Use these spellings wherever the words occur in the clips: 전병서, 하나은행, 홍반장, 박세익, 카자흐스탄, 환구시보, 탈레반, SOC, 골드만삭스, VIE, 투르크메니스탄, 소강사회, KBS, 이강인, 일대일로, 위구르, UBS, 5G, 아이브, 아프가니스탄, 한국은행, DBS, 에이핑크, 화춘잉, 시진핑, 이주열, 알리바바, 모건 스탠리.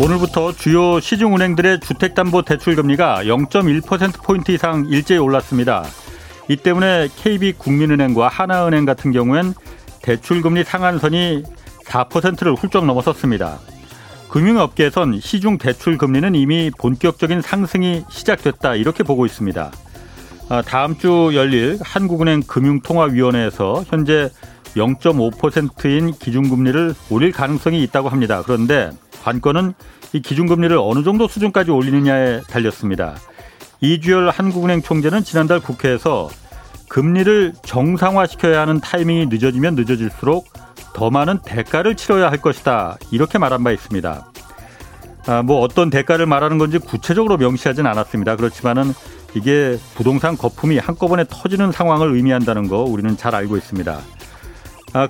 오늘부터 주요 시중은행들의 주택담보대출금리가 0.1%포인트 이상 일제히 올랐습니다. 이 때문에 KB국민은행과 하나은행 같은 경우엔 대출금리 상한선이 4%를 훌쩍 넘어섰습니다. 금융업계에선 시중 대출금리는 이미 본격적인 상승이 시작됐다 이렇게 보고 있습니다. 다음 주 열릴 한국은행 금융통화위원회에서 현재 0.5%인 기준금리를 올릴 가능성이 있다고 합니다. 그런데 관건은 이 기준금리를 어느 정도 수준까지 올리느냐에 달렸습니다. 이주열 한국은행 총재는 지난달 국회에서 금리를 정상화시켜야 하는 타이밍이 늦어지면 늦어질수록 더 많은 대가를 치러야 할 것이다 이렇게 말한 바 있습니다. 어떤 대가를 말하는 건지 구체적으로 명시하진 않았습니다. 그렇지만은 이게 부동산 거품이 한꺼번에 터지는 상황을 의미한다는 거 우리는 잘 알고 있습니다.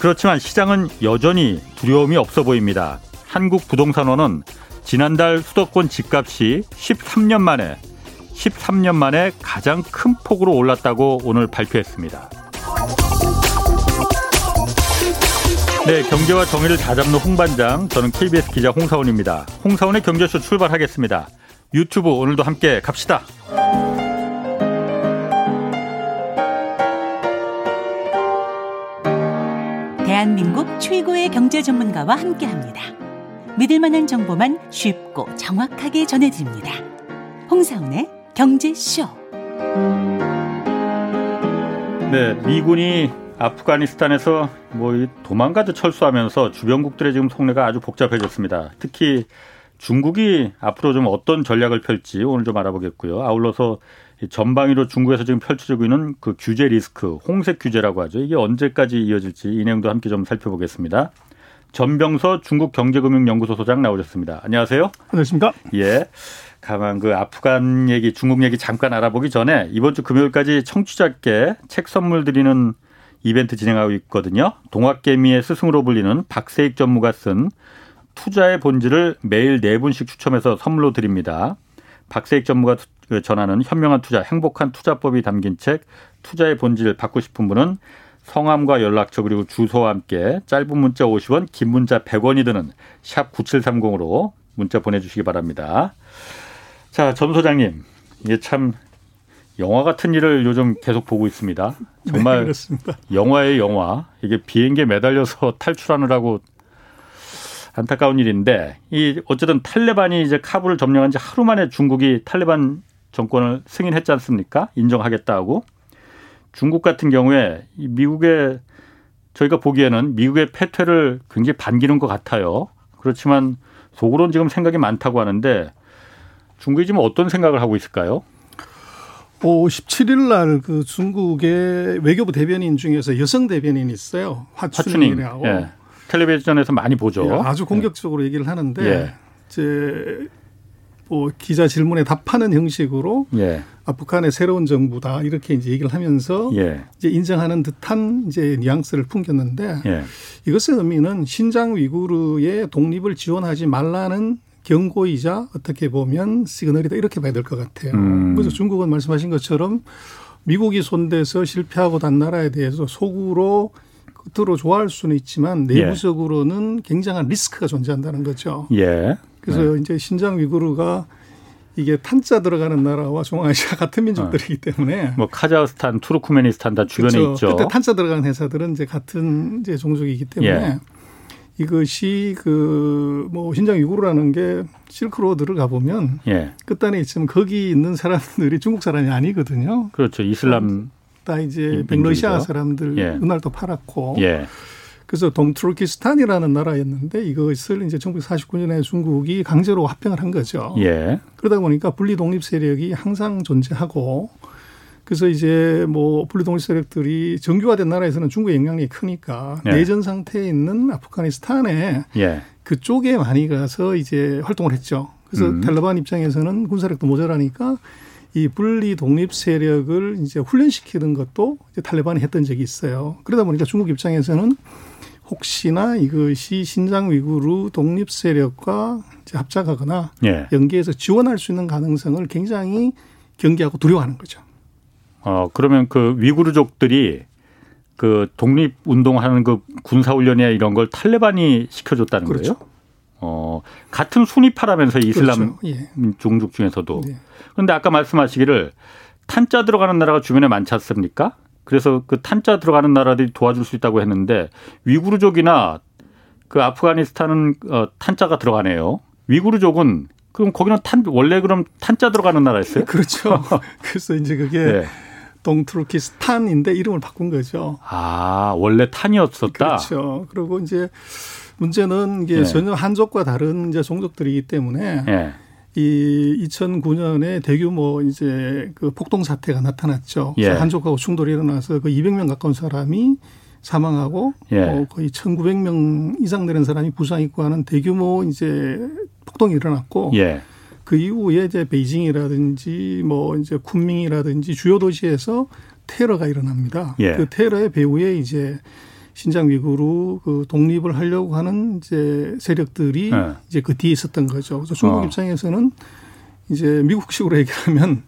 그렇지만 시장은 여전히 두려움이 없어 보입니다. 한국부동산원은 지난달 수도권 집값이 13년 만에 가장 큰 폭으로 올랐다고 오늘 발표했습니다. 네, 경제와 정의를 다잡는 홍반장, 저는 KBS 기자 홍사원입니다. 홍사원의 경제쇼 출발하겠습니다. 유튜브 오늘도 함께 갑시다. 대한민국 최고의 경제 전문가와 함께합니다. 믿을 만한 정보만 쉽고 정확하게 전해드립니다. 홍사훈의 경제쇼. 네, 미군이 아프가니스탄에서 도망가듯 철수하면서 주변국들의 지금 속내가 아주 복잡해졌습니다. 특히 중국이 앞으로 좀 어떤 전략을 펼지 오늘 좀 알아보겠고요. 아울러서 전방위로 중국에서 지금 펼쳐지고 있는 그 규제 리스크, 홍색 규제라고 하죠. 이게 언제까지 이어질지 이 내용도 함께 좀 살펴보겠습니다. 전병서 중국 경제금융연구소 소장 나오셨습니다. 안녕하세요. 안녕하십니까? 예. 다만 그 아프간 얘기, 중국 얘기 잠깐 알아보기 전에 이번 주 금요일까지 청취자께 책 선물 드리는 이벤트 진행하고 있거든요. 동학개미의 스승으로 불리는 박세익 전무가 쓴 투자의 본질을 매일 4분씩 추첨해서 선물로 드립니다. 박세익 전무가 전하는 현명한 투자, 행복한 투자법이 담긴 책 투자의 본질을 받고 싶은 분은 성함과 연락처 그리고 주소와 함께 짧은 문자 50원, 긴 문자 100원이 드는 샵 9730으로 문자 보내주시기 바랍니다. 자, 전 소장님, 이게 참 영화 같은 일을 요즘 계속 보고 있습니다. 정말 네, 영화의 영화, 이게 비행기에 매달려서 탈출하느라고 안타까운 일인데, 이 어쨌든 탈레반이 이제 카불을 점령한 지 하루 만에 중국이 탈레반 정권을 승인했지 않습니까? 인정하겠다고. 중국 같은 경우에 미국의, 저희가 보기에는 미국의 패퇴를 굉장히 반기는 것 같아요. 그렇지만 속으로는 지금 생각이 많다고 하는데 중국이 지금 어떤 생각을 하고 있을까요? 17일 날 그 중국의 외교부 대변인 중에서 여성 대변인이 있어요. 화춘잉이라고. 예. 텔레비전에서 많이 보죠. 예, 아주 공격적으로 얘기를 하는데 예. 이제 기자 질문에 답하는 형식으로 예. 북한의 새로운 정부다 이렇게 이제 얘기를 하면서 예. 이제 인정하는 듯한 이제 뉘앙스를 풍겼는데 예. 이것의 의미는 신장 위구르의 독립을 지원하지 말라는 경고이자 어떻게 보면 시그널이다 이렇게 봐야 될 것 같아요. 그래서 중국은 말씀하신 것처럼 미국이 손대서 실패하고 단 나라에 대해서 속으로 겉으로 좋아할 수는 있지만 내부적으로는 예. 굉장한 리스크가 존재한다는 거죠. 예. 그래서 네. 이제 신장 위구르가 이게 탄자 들어가는 나라와 중앙아시아 같은 민족들이기 때문에 카자흐스탄, 투르크메니스탄 다 주변에 그렇죠. 있죠. 그때 탄자 들어가는 회사들은 이제 같은 이제 종족이기 때문에 예. 이것이 신장 위구르라는 게 실크로드를 가보면 예. 끝단에 있으면 거기 있는 사람들이 중국 사람이 아니거든요. 그렇죠. 이슬람. 다 이제 백러시아 사람들 예. 눈알도 파랗고. 예. 그래서 동투르키스탄이라는 나라였는데 이것을 이제 1949년에 중국이 강제로 합병을 한 거죠. 예. 그러다 보니까 분리 독립 세력이 항상 존재하고 그래서 이제 분리 독립 세력들이 정규화된 나라에서는 중국의 영향력이 크니까 예. 내전 상태에 있는 아프가니스탄에 예. 그쪽에 많이 가서 이제 활동을 했죠. 그래서 탈레반 입장에서는 군사력도 모자라니까 이 분리 독립 세력을 이제 훈련시키는 것도 이제 탈레반이 했던 적이 있어요. 그러다 보니까 중국 입장에서는 혹시나 이것이 신장 위구르 독립 세력과 이제 합작하거나 예. 연계해서 지원할 수 있는 가능성을 굉장히 경계하고 두려워하는 거죠. 그러면 그 위구르족들이 그 독립 운동하는 그 군사 훈련이나 이런 걸 탈레반이 시켜줬다는 그렇죠. 거예요? 같은 순위파라면서 이슬람 그렇죠. 예. 종족 중에서도. 예. 그런데 아까 말씀하시기를 탄자 들어가는 나라가 주변에 많지 않습니까? 그래서 그 탄자 들어가는 나라들이 도와줄 수 있다고 했는데 위구르족이나 그 아프가니스탄은 탄자가 들어가네요. 위구르족은 그럼 거기는 원래 그럼 탄자 들어가는 나라였어요? 그렇죠. 그래서 이제 그게 네. 동투르키스탄인데 이름을 바꾼 거죠. 아, 원래 탄이었었다. 그렇죠. 그리고 이제 문제는 이게 네. 전혀 한족과 다른 이제 종족들이기 때문에 네. 이 2009년에 대규모 이제 그 폭동 사태가 나타났죠. 예. 한족하고 충돌이 일어나서 그 200명 가까운 사람이 사망하고 예. 거의 1,900명 이상 되는 사람이 부상 입고 하는 대규모 이제 폭동이 일어났고 예. 그 이후에 이제 베이징이라든지 뭐 이제 쿤밍이라든지 주요 도시에서 테러가 일어납니다. 예. 그 테러의 배후에 이제 신장 위구르 그 독립을 하려고 하는 이제 세력들이 네. 이제 그 뒤에 있었던 거죠. 그래서 중국 입장에서는 이제 미국식으로 얘기하면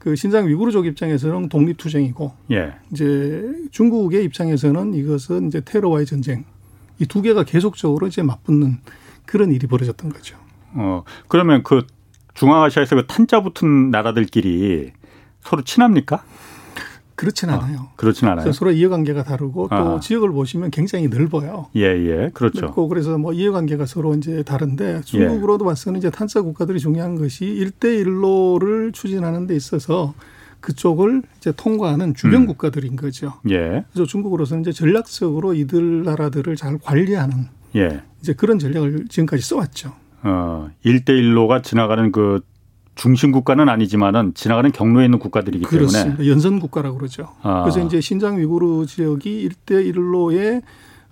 그 신장 위구르족 입장에서는 독립투쟁이고 예. 이제 중국의 입장에서는 이것은 이제 테러와의 전쟁 이 두 개가 계속적으로 이제 맞붙는 그런 일이 벌어졌던 거죠. 그러면 그 중앙아시아에서 그 탄자 붙은 나라들끼리 서로 친합니까? 그렇진 않아요. 그렇진 않아요. 서로 이해관계가 다르고 또 지역을 보시면 굉장히 넓어요. 예예, 그렇죠. 넓고 그래서 뭐 이해관계가 서로 이제 다른데 중국으로도 봐서는 이제 탄자 국가들이 중요한 것이 1대1로를 추진하는 데 있어서 그쪽을 이제 통과하는 주변 국가들인 거죠. 예. 그래서 중국으로서는 이제 전략적으로 이들 나라들을 잘 관리하는 예. 이제 그런 전략을 지금까지 써왔죠. 1대1로가 지나가는 그 중심 국가는 아니지만은 지나가는 경로에 있는 국가들이기 그렇습니다. 때문에 연선 국가라고 그러죠. 그래서 이제 신장 위구르 지역이 1대1로의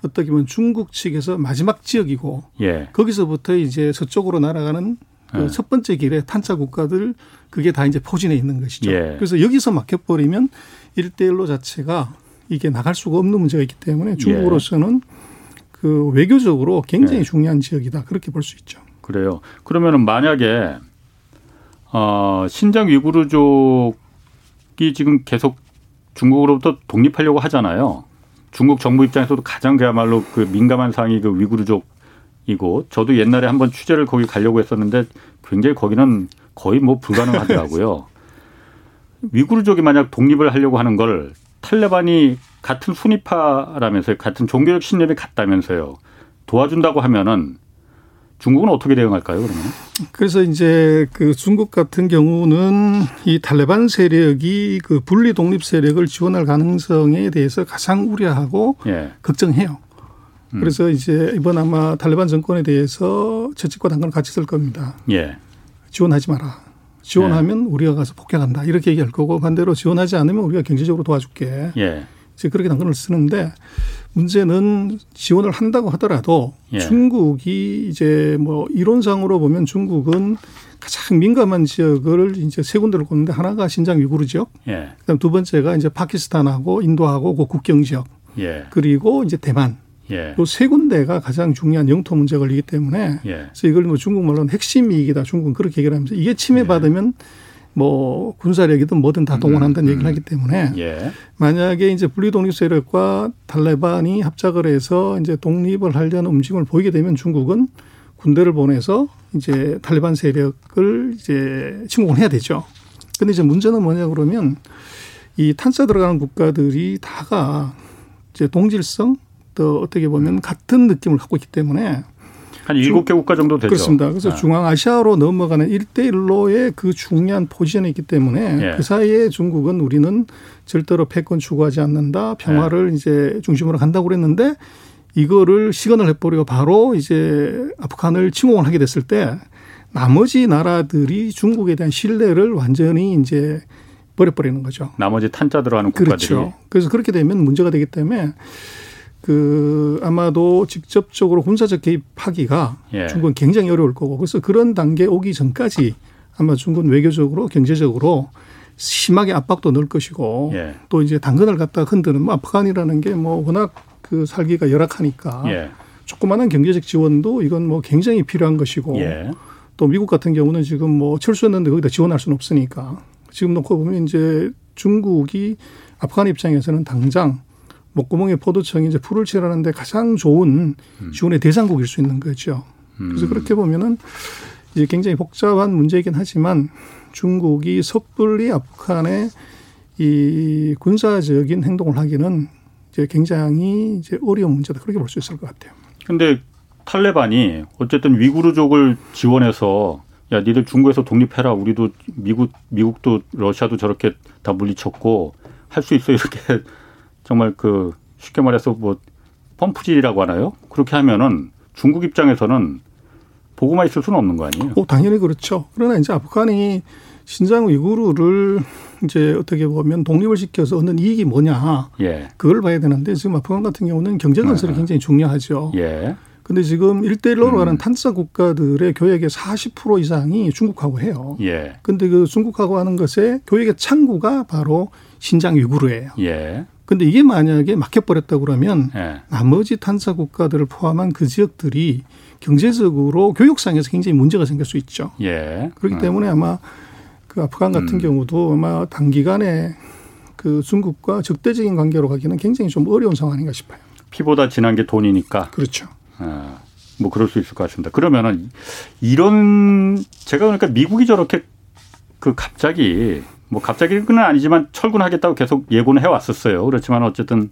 어떻게 보면 중국 측에서 마지막 지역이고 예. 거기서부터 이제 서쪽으로 날아가는 그 첫 번째 길의 탄자 국가들 그게 다 이제 포진해 있는 것이죠. 예. 그래서 여기서 막혀버리면 1대1로 자체가 이게 나갈 수가 없는 문제가 있기 때문에 중국으로서는 그 외교적으로 굉장히 중요한 지역이다. 그렇게 볼 수 있죠. 그래요. 그러면은 만약에 신장 위구르족이 지금 계속 중국으로부터 독립하려고 하잖아요. 중국 정부 입장에서도 가장 그야말로 그 민감한 사항이 그 위구르족이고 저도 옛날에 한번 취재를 거기 가려고 했었는데 굉장히 거기는 거의 뭐 불가능하더라고요. 위구르족이 만약 독립을 하려고 하는 걸 탈레반이 같은 순위파라면서요. 같은 종교적 신념이 같다면서요. 도와준다고 하면은 중국은 어떻게 대응할까요, 그러면? 그래서 이제 그 중국 같은 경우는 이 탈레반 세력이 그 분리 독립 세력을 지원할 가능성에 대해서 가장 우려하고 걱정해요. 그래서 이제 이번 아마 탈레반 정권에 대해서 채찍과 당근을 같이 쓸 겁니다. 예. 지원하지 마라. 지원하면 우리가 가서 폭격한다. 이렇게 얘기할 거고 반대로 지원하지 않으면 우리가 경제적으로 도와줄게. 예. 이제 그렇게 당근을 쓰는데 문제는 지원을 한다고 하더라도 중국이 이제 뭐 이론상으로 보면 중국은 가장 민감한 지역을 이제 세 군데를 꼽는데 하나가 신장 위구르 지역, 그다음 두 번째가 이제 파키스탄하고 인도하고 그 국경 지역, 그리고 이제 대만. 또 세 군데가 가장 중요한 영토 문제 걸리기 때문에 그래서 이걸 뭐 중국말로는 핵심 이익이다. 중국은 그렇게 얘기를 하면서 이게 침해받으면 뭐 군사력이든 뭐든 다 동원한다는 얘기를 하기 때문에 만약에 이제 분리 독립 세력과 탈레반이 합작을 해서 이제 독립을 하려는 움직임을 보이게 되면 중국은 군대를 보내서 이제 탈레반 세력을 이제 침공을 해야 되죠. 근데 이제 문제는 뭐냐 그러면 이 탄자 들어가는 국가들이 다가 이제 동질성 또 어떻게 보면 같은 느낌을 갖고 있기 때문에 한 7개 국가 정도 되죠. 그렇습니다. 그래서 중앙아시아로 넘어가는 1대1로의 그 중요한 포지션이 있기 때문에 그 사이에 중국은 우리는 절대로 패권 추구하지 않는다. 평화를 이제 중심으로 간다고 그랬는데 이거를 시건을 해버리고 바로 이제 아프간을 침공을 하게 됐을 때 나머지 나라들이 중국에 대한 신뢰를 완전히 이제 버려버리는 거죠. 나머지 탄자 들어가는 국가들이. 그렇죠. 그래서 그렇게 되면 문제가 되기 때문에 그 아마도 직접적으로 군사적 개입하기가 중국은 굉장히 어려울 거고 그래서 그런 단계 오기 전까지 아마 중국은 외교적으로 경제적으로 심하게 압박도 넣을 것이고 또 이제 당근을 갖다 흔드는 뭐 아프간이라는 게 뭐 워낙 그 살기가 열악하니까 조그마한 경제적 지원도 이건 뭐 굉장히 필요한 것이고 또 미국 같은 경우는 지금 뭐 철수했는데 거기다 지원할 수는 없으니까 지금 놓고 보면 이제 중국이 아프간 입장에서는 당장 목구멍에 포도청이 이제 풀을 칠하는데 가장 좋은 지원의 대상국일 수 있는 거죠. 그래서 그렇게 보면은 이제 굉장히 복잡한 문제이긴 하지만 중국이 섣불리 북한의 이 군사적인 행동을 하기는 이제 굉장히 이제 어려운 문제다 그렇게 볼 수 있을 것 같아요. 그런데 탈레반이 어쨌든 위구르족을 지원해서 야 니들 중국에서 독립해라 우리도 미국도 러시아도 저렇게 다 물리쳤고 할 수 있어 이렇게 정말 그 쉽게 말해서 뭐 펌프질이라고 하나요? 그렇게 하면은 중국 입장에서는 보고만 있을 수는 없는 거 아니에요? 당연히 그렇죠. 그러나 이제 북한이 신장 위구르를 이제 어떻게 보면 독립을 시켜서 얻는 이익이 뭐냐. 예. 그걸 봐야 되는데 지금 북한 같은 경우는 경제 건설이 굉장히 중요하죠. 예. 근데 지금 1대1로 가는 탄사 국가들의 교역의 40% 이상이 중국하고 해요. 예. 근데 그 중국하고 하는 것에 교역의 창구가 바로 신장 위구르예요. 예. 근데 이게 만약에 막혀버렸다고 그러면 예. 나머지 탄사 국가들을 포함한 그 지역들이 경제적으로 교역상에서 굉장히 문제가 생길 수 있죠. 예. 그렇기 때문에 아마 그 아프간 같은 경우도 아마 단기간에 그 중국과 적대적인 관계로 가기는 굉장히 좀 어려운 상황 아닌가 싶어요. 피보다 진한 게 돈이니까. 그렇죠. 아, 뭐 그럴 수 있을 것 같습니다. 그러면은 이런 제가 그러니까 미국이 저렇게 그 갑자기는 아니지만 철군하겠다고 계속 예고는 해왔었어요. 그렇지만 어쨌든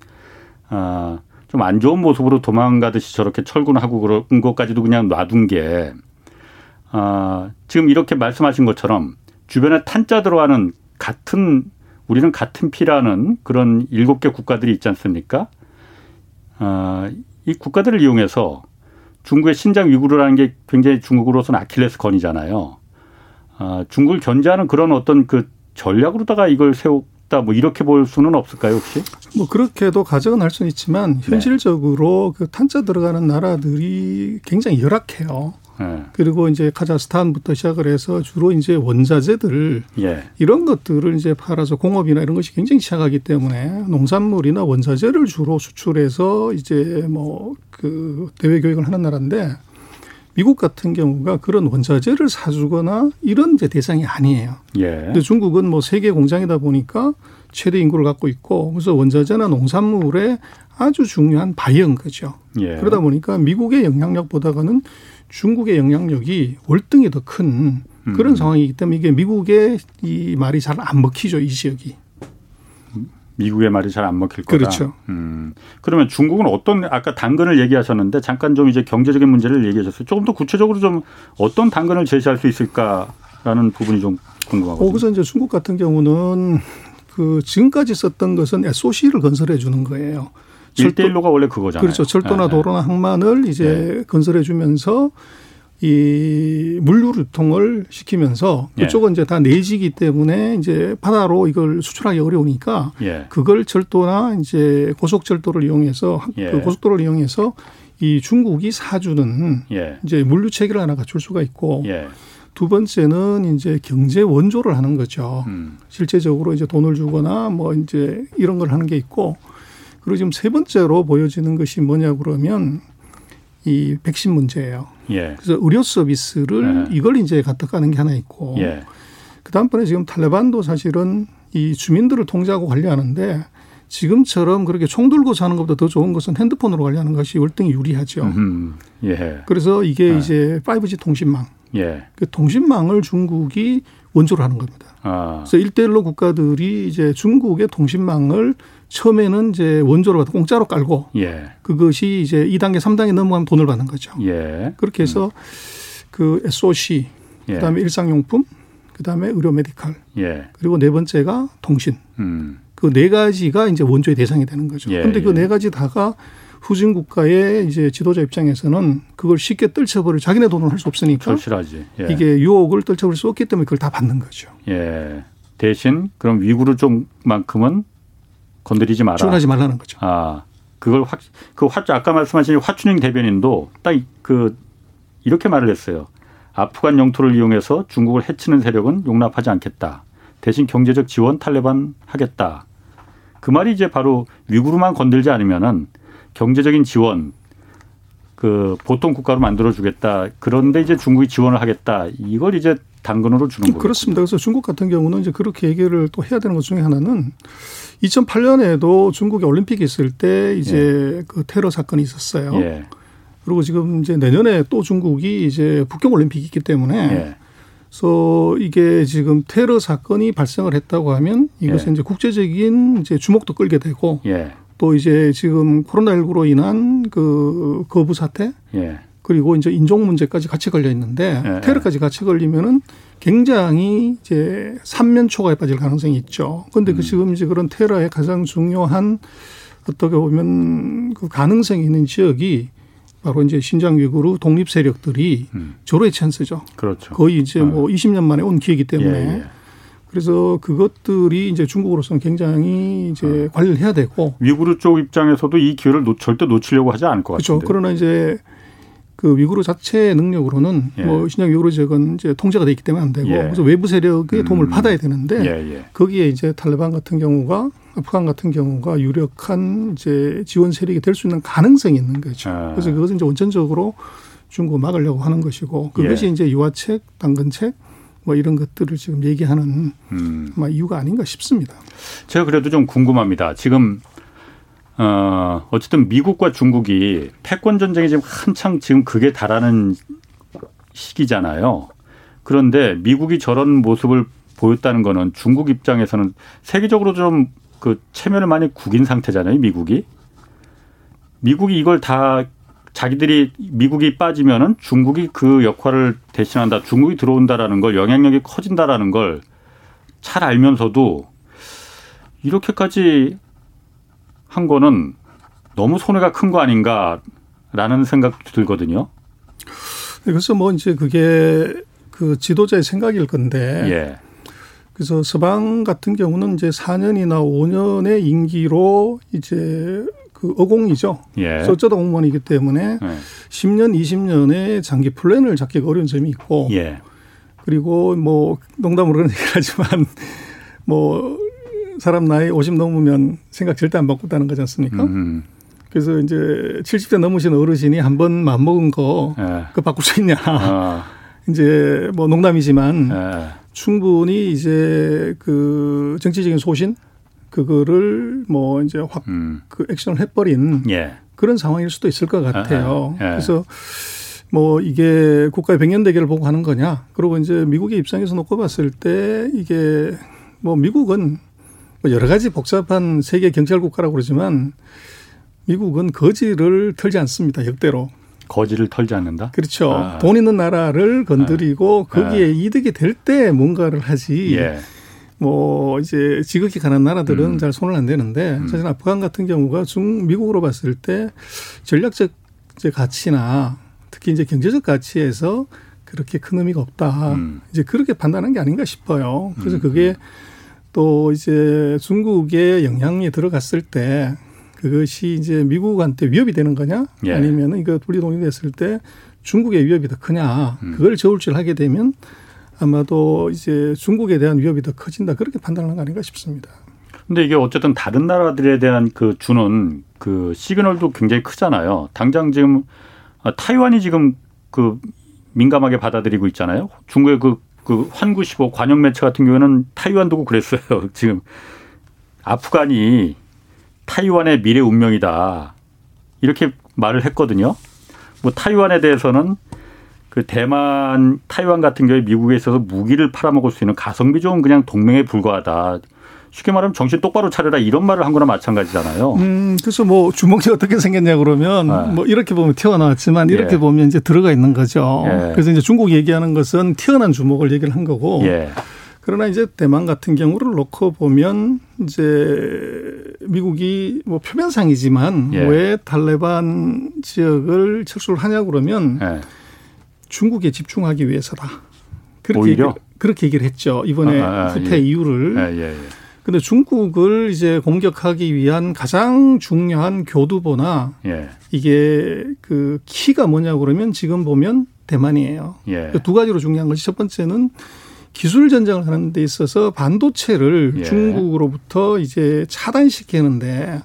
좀 안 좋은 모습으로 도망가듯이 저렇게 철군하고 그런 것까지도 그냥 놔둔 게 지금 이렇게 말씀하신 것처럼 주변에 탄자 들어가는 우리는 같은 피라는 그런 7개 국가들이 있지 않습니까? 이 국가들을 이용해서 중국의 신장 위구르라는 게 굉장히 중국으로서는 아킬레스건이잖아요. 중국을 견제하는 그런 어떤 그 전략으로다가 이걸 세웠다 뭐 이렇게 볼 수는 없을까요 혹시? 뭐 그렇게도 가정은 할 수는 있지만 현실적으로 네. 그 탄자 들어가는 나라들이 굉장히 열악해요. 네. 그리고 이제 카자흐스탄부터 시작을 해서 주로 이제 원자재들 예. 이런 것들을 이제 팔아서 공업이나 이런 것이 굉장히 취약하기 때문에 농산물이나 원자재를 주로 수출해서 이제 뭐 그 대외 교역을 하는 나라인데 미국 같은 경우가 그런 원자재를 사주거나 이런 이제 대상이 아니에요. 예. 근데 중국은 뭐 세계 공장이다 보니까 최대 인구를 갖고 있고 그래서 원자재나 농산물의 아주 중요한 바이어인 거죠. 예. 그러다 보니까 미국의 영향력보다는 중국의 영향력이 월등히 더 큰 그런 상황이기 때문에 이게 미국의 이 말이 잘 안 먹히죠. 이 지역이. 미국의 말이 잘 안 먹힐 거다. 그렇죠. 그러면 중국은 아까 당근을 얘기하셨는데 잠깐 좀 이제 경제적인 문제를 얘기해 주셨어요. 조금 더 구체적으로 좀 어떤 당근을 제시할 수 있을까라는 부분이 좀 궁금하거든요. 그래서 이제 중국 같은 경우는 그 지금까지 썼던 것은 SOC를 건설해 주는 거예요. 1대1로가 원래 그거잖아요. 그렇죠. 철도나 도로나 항만을 이제 건설해 주면서 이 물류 유통을 시키면서 그쪽은 이제 다 내지기 때문에 이제 바다로 이걸 수출하기 어려우니까 그걸 철도나 이제 고속철도를 이용해서 그 고속도로를 이용해서 이 중국이 사주는 이제 물류 체계를 하나 갖출 수가 있고 두 번째는 이제 경제 원조를 하는 거죠. 실제적으로 이제 돈을 주거나 뭐 이제 이런 걸 하는 게 있고 그리고 지금 세 번째로 보여지는 것이 뭐냐 그러면 이 백신 문제예요. 예. 그래서 의료 서비스를 이걸 이제 가뜩가는 게 하나 있고 그 다음번에 지금 탈레반도 사실은 이 주민들을 통제하고 관리하는데 지금처럼 그렇게 총 들고 사는 것보다 더 좋은 것은 핸드폰으로 관리하는 것이 월등히 유리하죠. 예. 그래서 이게 이제 5G 통신망. 그 통신망을 중국이 원조를 하는 겁니다. 그래서 1대1로 국가들이 이제 중국의 통신망을 처음에는 이제 원조로 받고 공짜로 깔고 그것이 이제 2단계, 3단계 넘어가면 돈을 받는 거죠. 그렇게 해서 그 SOC, 그다음에 일상용품, 그다음에 의료 메디컬, 그리고 네 번째가 통신. 그 네 가지가 이제 원조의 대상이 되는 거죠. 그런데 그 네 가지 다가 후진 국가의 이제 지도자 입장에서는 그걸 쉽게 떨쳐버릴 자기네 돈을 할 수 없으니까 절실하지. 이게 유혹을 떨쳐버릴 수 없기 때문에 그걸 다 받는 거죠. 대신 그럼 위구르족만큼은 건드리지 마라. 지원하지 말라는 거죠. 그걸 아까 말씀하신 화춘잉 대변인도 딱 이렇게 말을 했어요. 아프간 영토를 이용해서 중국을 해치는 세력은 용납하지 않겠다. 대신 경제적 지원 탈레반 하겠다. 그 말이 이제 바로 위구르만 건들지 않으면은 경제적인 지원, 그 보통 국가로 만들어주겠다. 그런데 이제 중국이 지원을 하겠다. 이걸 이제 당근으로 주는 거예요. 그렇습니다. 그래서 중국 같은 경우는 이제 그렇게 얘기를 또 해야 되는 것 중에 하나는 2008년에도 중국이 올림픽이 있을 때 이제 그 테러 사건이 있었어요. 그리고 지금 이제 내년에 또 중국이 이제 북경올림픽이 있기 때문에 예. 그래서 이게 지금 테러 사건이 발생을 했다고 하면 이것은 예. 이제 국제적인 이제 주목도 끌게 되고 예. 또 이제 지금 코로나19로 인한 그 거부 사태 예. 그리고 이제 인종 문제까지 같이 걸려 있는데 예. 테러까지 같이 걸리면은 굉장히 이제 삼면초가에 빠질 가능성이 있죠. 그런데 그 지금 이제 그런 테러의 가장 중요한 어떻게 보면 그 가능성이 있는 지역이 바로 이제 신장 위구르 독립 세력들이 절호의 찬스죠. 그렇죠. 거의 이제 뭐 20년 만에 온 기회이기 때문에 예, 예. 그래서 그것들이 이제 중국으로서는 굉장히 이제 관리를 해야 되고 위구르 쪽 입장에서도 이 기회를 절대 놓치려고 하지 않을 것 같은데. 그렇죠. 그러나 이제 그 위구르 자체의 능력으로는 예. 뭐 신장 위구르 지역은 이제 통제가 돼 있기 때문에 안 되고 예. 그래서 외부 세력의 도움을 받아야 되는데 예, 예. 거기에 이제 탈레반 같은 경우가 아프간 같은 경우가 유력한 이제 지원 세력이 될 수 있는 가능성이 있는 거죠. 그래서 그것은 이제 원천적으로 중국을 막으려고 하는 것이고 그것이 예. 이제 유화책, 당근책 뭐 이런 것들을 지금 얘기하는 이유가 아닌가 싶습니다. 제가 그래도 좀 궁금합니다. 지금 어쨌든 미국과 중국이 패권 전쟁이 지금 한창 지금 극에 달하는 시기잖아요. 그런데 미국이 저런 모습을 보였다는 거는 중국 입장에서는 세계적으로 좀 그 체면을 많이 구긴 상태잖아요, 미국이. 미국이 이걸 다 자기들이 미국이 빠지면은 중국이 그 역할을 대신한다, 중국이 들어온다라는 걸 영향력이 커진다라는 걸 잘 알면서도 이렇게까지 한 거는 너무 손해가 큰 거 아닌가라는 생각도 들거든요. 그래서 뭐 이제 그게 그 지도자의 생각일 건데. 예. 그래서 서방 같은 경우는 이제 4년이나 5년의 임기로 이제 그 어공이죠. 예. 어쩌다 공무원이기 때문에 예. 10년, 20년의 장기 플랜을 잡기가 어려운 점이 있고. 예. 그리고 뭐 농담으로 그런 얘기를 하지만 뭐 사람 나이 50 넘으면 생각 절대 안 바꾼다는 거지 않습니까? 그래서 이제 70대 넘으신 어르신이 한 번 맘먹은 거 예. 그거 바꿀 수 있냐. 이제 뭐 농담이지만. 예. 충분히 이제 그 정치적인 소신 그거를 뭐 이제 확 그 액션을 해버린 예. 그런 상황일 수도 있을 것 같아요. 예. 그래서 뭐 이게 국가의 100년 대계를 보고 하는 거냐. 그리고 이제 미국의 입장에서 놓고 봤을 때 이게 뭐 미국은 여러 가지 복잡한 세계 경찰 국가라고 그러지만 미국은 거지를 털지 않습니다. 역대로. 거지를 털지 않는다? 그렇죠. 돈 있는 나라를 건드리고 거기에 이득이 될 때 뭔가를 하지. 예. 뭐 이제 지극히 가난한 나라들은 잘 손을 안 대는데 사실 아프간 같은 경우가 미국으로 봤을 때 전략적 가치나 특히 이제 경제적 가치에서 그렇게 큰 의미가 없다. 이제 그렇게 판단한 게 아닌가 싶어요. 그래서 그게 또 이제 중국의 영향이 들어갔을 때 그것이 이제 미국한테 위협이 되는 거냐 예. 아니면 이거 분리 독립됐을 때 중국의 위협이 더 크냐 그걸 저울질하게 되면 아마도 이제 중국에 대한 위협이 더 커진다 그렇게 판단하는 거 아닌가 싶습니다. 그런데 이게 어쨌든 다른 나라들에 대한 그 주는 그 시그널도 굉장히 크잖아요. 당장 지금 타이완이 지금 그 민감하게 받아들이고 있잖아요. 중국의 그 환구시보 관영 매체 같은 경우에는 타이완도 그랬어요. 지금 아프간이 타이완의 미래 운명이다. 이렇게 말을 했거든요. 뭐 타이완에 대해서는 그 대만, 타이완 같은 경우에 미국에 있어서 무기를 팔아먹을 수 있는 가성비 좋은 그냥 동맹에 불과하다. 쉽게 말하면 정신 똑바로 차려라 이런 말을 한 거나 마찬가지잖아요. 그래서 뭐 주먹이 어떻게 생겼냐 그러면 네. 뭐 이렇게 보면 튀어나왔지만 이렇게 예. 보면 이제 들어가 있는 거죠. 예. 그래서 이제 중국 얘기하는 것은 튀어난 주먹을 얘기를 한 거고. 예. 그러나 이제 대만 같은 경우를 놓고 보면 이제 미국이 뭐 표면상이지만 예. 왜 탈레반 지역을 철수를 하냐 그러면 예. 중국에 집중하기 위해서다. 그렇게 얘기를 했죠. 이번에 후퇴 예. 이유를. 그런데 예. 중국을 이제 공격하기 위한 가장 중요한 교두보나 예. 이게 그 키가 뭐냐 그러면 지금 보면 대만이에요. 예. 그러니까 두 가지로 중요한 것이 첫 번째는 기술 전쟁을 하는 데 있어서 반도체를 예. 중국으로부터 이제 차단시키는데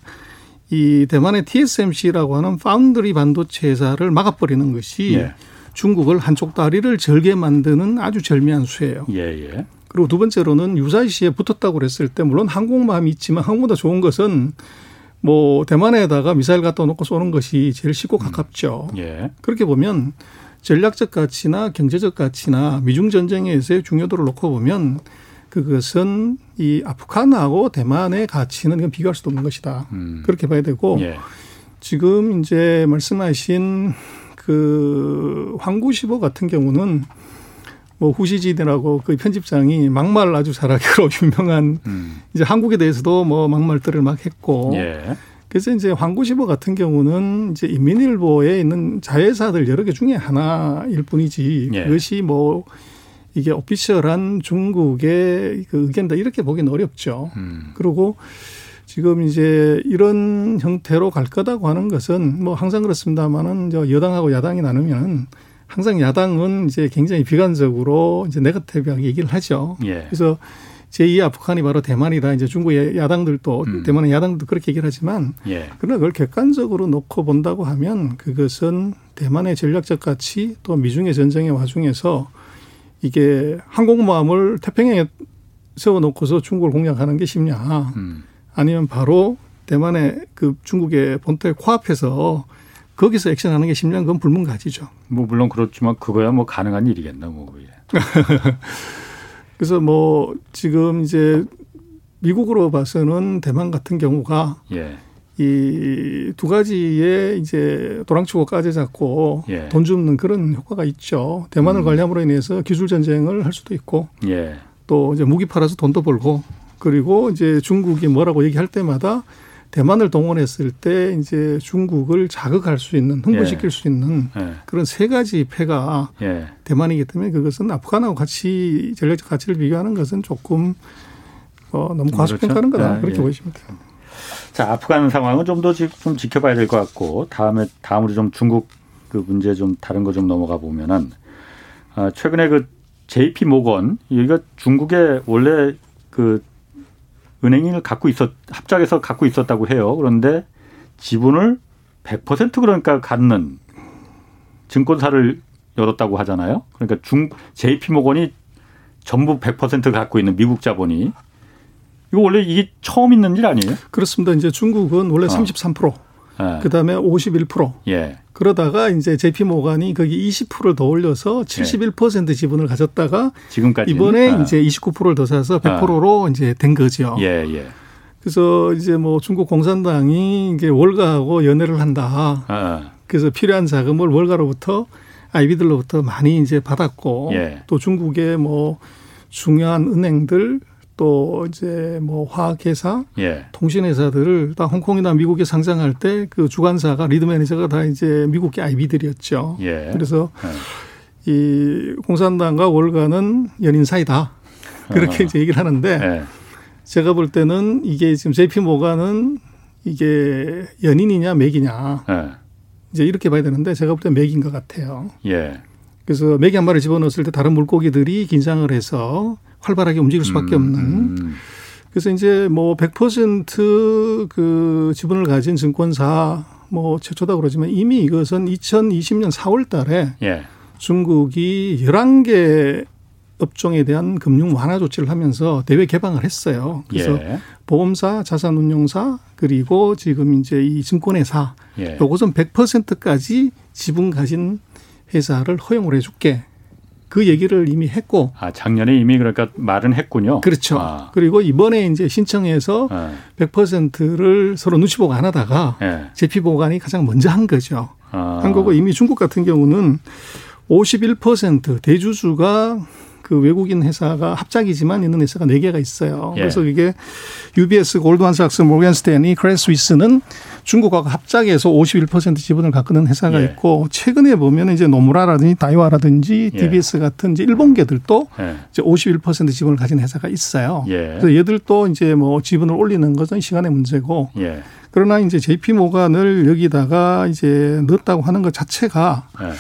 이 대만의 TSMC라고 하는 파운드리 반도체 회사를 막아버리는 것이 예. 중국을 한쪽 다리를 절게 만드는 아주 절묘한 수예요. 예예. 그리고 두 번째로는 유사시에 붙었다고 그랬을 때 물론 항공모함이 있지만 항공보다 좋은 것은 뭐 대만에다가 미사일 갖다 놓고 쏘는 것이 제일 쉽고 가깝죠. 예. 그렇게 보면 전략적 가치나 경제적 가치나 미중 전쟁에서의 중요도를 놓고 보면 그것은 이 아프간하고 대만의 가치는 비교할 수도 없는 것이다. 그렇게 봐야 되고 예. 지금 이제 말씀하신 그 환구시보 같은 경우는 뭐 후시진이라고 그 편집장이 막말 아주 잘하기로 유명한 이제 한국에 대해서도 뭐 막말들을 막 했고 예. 그래서 이제 환구시보 같은 경우는 이제 인민일보에 있는 자회사들 여러 개 중에 하나일 뿐이지 예. 그것이 뭐 이게 오피셜한 중국의 그 의견이다 이렇게 보기는 어렵죠. 그리고 지금 이제 이런 형태로 갈 거다고 하는 것은 뭐 항상 그렇습니다만은 여당하고 야당이 나누면은. 항상 야당은 이제 굉장히 비관적으로 이제 네거티브하게 얘기를 하죠. 예. 그래서 제2의 아프간이 바로 대만이다. 이제 중국의 야당들도 대만의 야당들도 그렇게 얘기를 하지만 예. 그러나 그걸 객관적으로 놓고 본다고 하면 그것은 대만의 전략적 가치 또 미중의 전쟁의 와중에서 이게 항공모함을 태평양에 세워놓고서 중국을 공략하는 게 쉽냐. 아니면 바로 대만의 그 중국의 본토의 코앞에서 거기서 액션하는 게 10년 그건 불문가지죠. 뭐 물론 그렇지만 그거야 뭐 가능한 일이겠나 뭐. 그래서 뭐 지금 이제 미국으로 봐서는 대만 같은 경우가 예. 이 두 가지의 이제 도랑치고 까지 잡고 예. 돈 줍는 그런 효과가 있죠. 대만을 관리함으로 인해서 기술 전쟁을 할 수도 있고 예. 또 이제 무기 팔아서 돈도 벌고 그리고 이제 중국이 뭐라고 얘기할 때마다. 대만을 동원했을 때 이제 중국을 자극할 수 있는 흥분시킬 예. 수 있는 예. 그런 세 가지 패가 예. 대만이기 때문에 그것은 아프간하고 같이 전략적 가치를 비교하는 것은 조금 너무 과소평가하는 그렇죠? 거다. 그렇게 예. 보시면 돼요. 자, 아프간 상황은 좀 더 좀 지켜봐야 될 것 같고 다음으로 좀 중국 그 문제 좀 다른 거 좀 넘어가 보면은 최근에 그 JP 모건 여기가 중국의 원래 그 은행을 합작해서 갖고 있었다고 해요. 그런데 지분을 100% 그러니까 갖는 증권사를 열었다고 하잖아요. 그러니까 JP모건이 전부 100% 갖고 있는 미국 자본이. 이거 원래 이게 처음 있는 일 아니에요? 그렇습니다. 이제 중국은 원래 33%. 네. 그다음에 51%. 예. 그러다가 이제 JP모건이 거기 20%를 더 올려서 71% 지분을 가졌다가 지금까지 이번에 이제 29%를 더 사서 100%로 이제 된 거죠. 예, 예. 그래서 이제 뭐 중국 공산당이 이게 월가하고 연애를 한다. 그래서 필요한 자금을 월가로부터 아이비들로부터 많이 이제 받았고 예. 또 중국의 뭐 중요한 은행들 또 이제 뭐 화학회사, 예. 통신회사들을 다 홍콩이나 미국에 상장할 때 그 주관사가 리드 매니저가 다 이제 미국계 IB들이었죠. 예. 그래서 예. 이 공산당과 월가는 연인 사이다 그렇게 이제 얘기를 하는데 예. 제가 볼 때는 이게 지금 JP 모간은 이게 연인이냐 맥이냐 예. 이제 이렇게 봐야 되는데 제가 볼 때 맥인 것 같아요. 예. 그래서 맥이 한 마리 집어넣었을 때 다른 물고기들이 긴장을 해서 활발하게 움직일 수밖에 없는. 그래서 이제 뭐 100% 그 지분을 가진 증권사 뭐 최초다 그러지만 이미 이것은 2020년 4월 달에 예. 중국이 11개 업종에 대한 금융 완화 조치를 하면서 대외 개방을 했어요. 그래서 예. 보험사, 자산운용사 그리고 지금 이제 이 증권회사 예. 요것은 100%까지 지분 가진 회사를 허용을 해줄게. 그 얘기를 이미 했고. 아, 작년에 이미 그러니까 말은 했군요. 그렇죠. 아. 그리고 이번에 이제 신청해서 100%를 서로 눈치 보고 안 하다가 예. JP모간이 가장 먼저 한 거죠. 아. 한 거고 이미 중국 같은 경우는 51% 대주주가 그 외국인 회사가 합작이지만 있는 회사가 4개가 있어요. 예. 그래서 이게 UBS, 골드만삭스, 모건 스탠리, 크레딧 스위스는 중국과 합작해서 51% 지분을 갖고는 회사가 예. 있고 최근에 보면 이제 노무라라든지 다이와라든지 DBS 예. 같은 이제 일본계들도 예. 이제 51% 지분을 가진 회사가 있어요. 예. 그래서 얘들도 이제 뭐 지분을 올리는 것은 시간의 문제고. 예. 그러나 이제 JP 모간을 여기다가 이제 넣었다고 하는 것 자체가 예.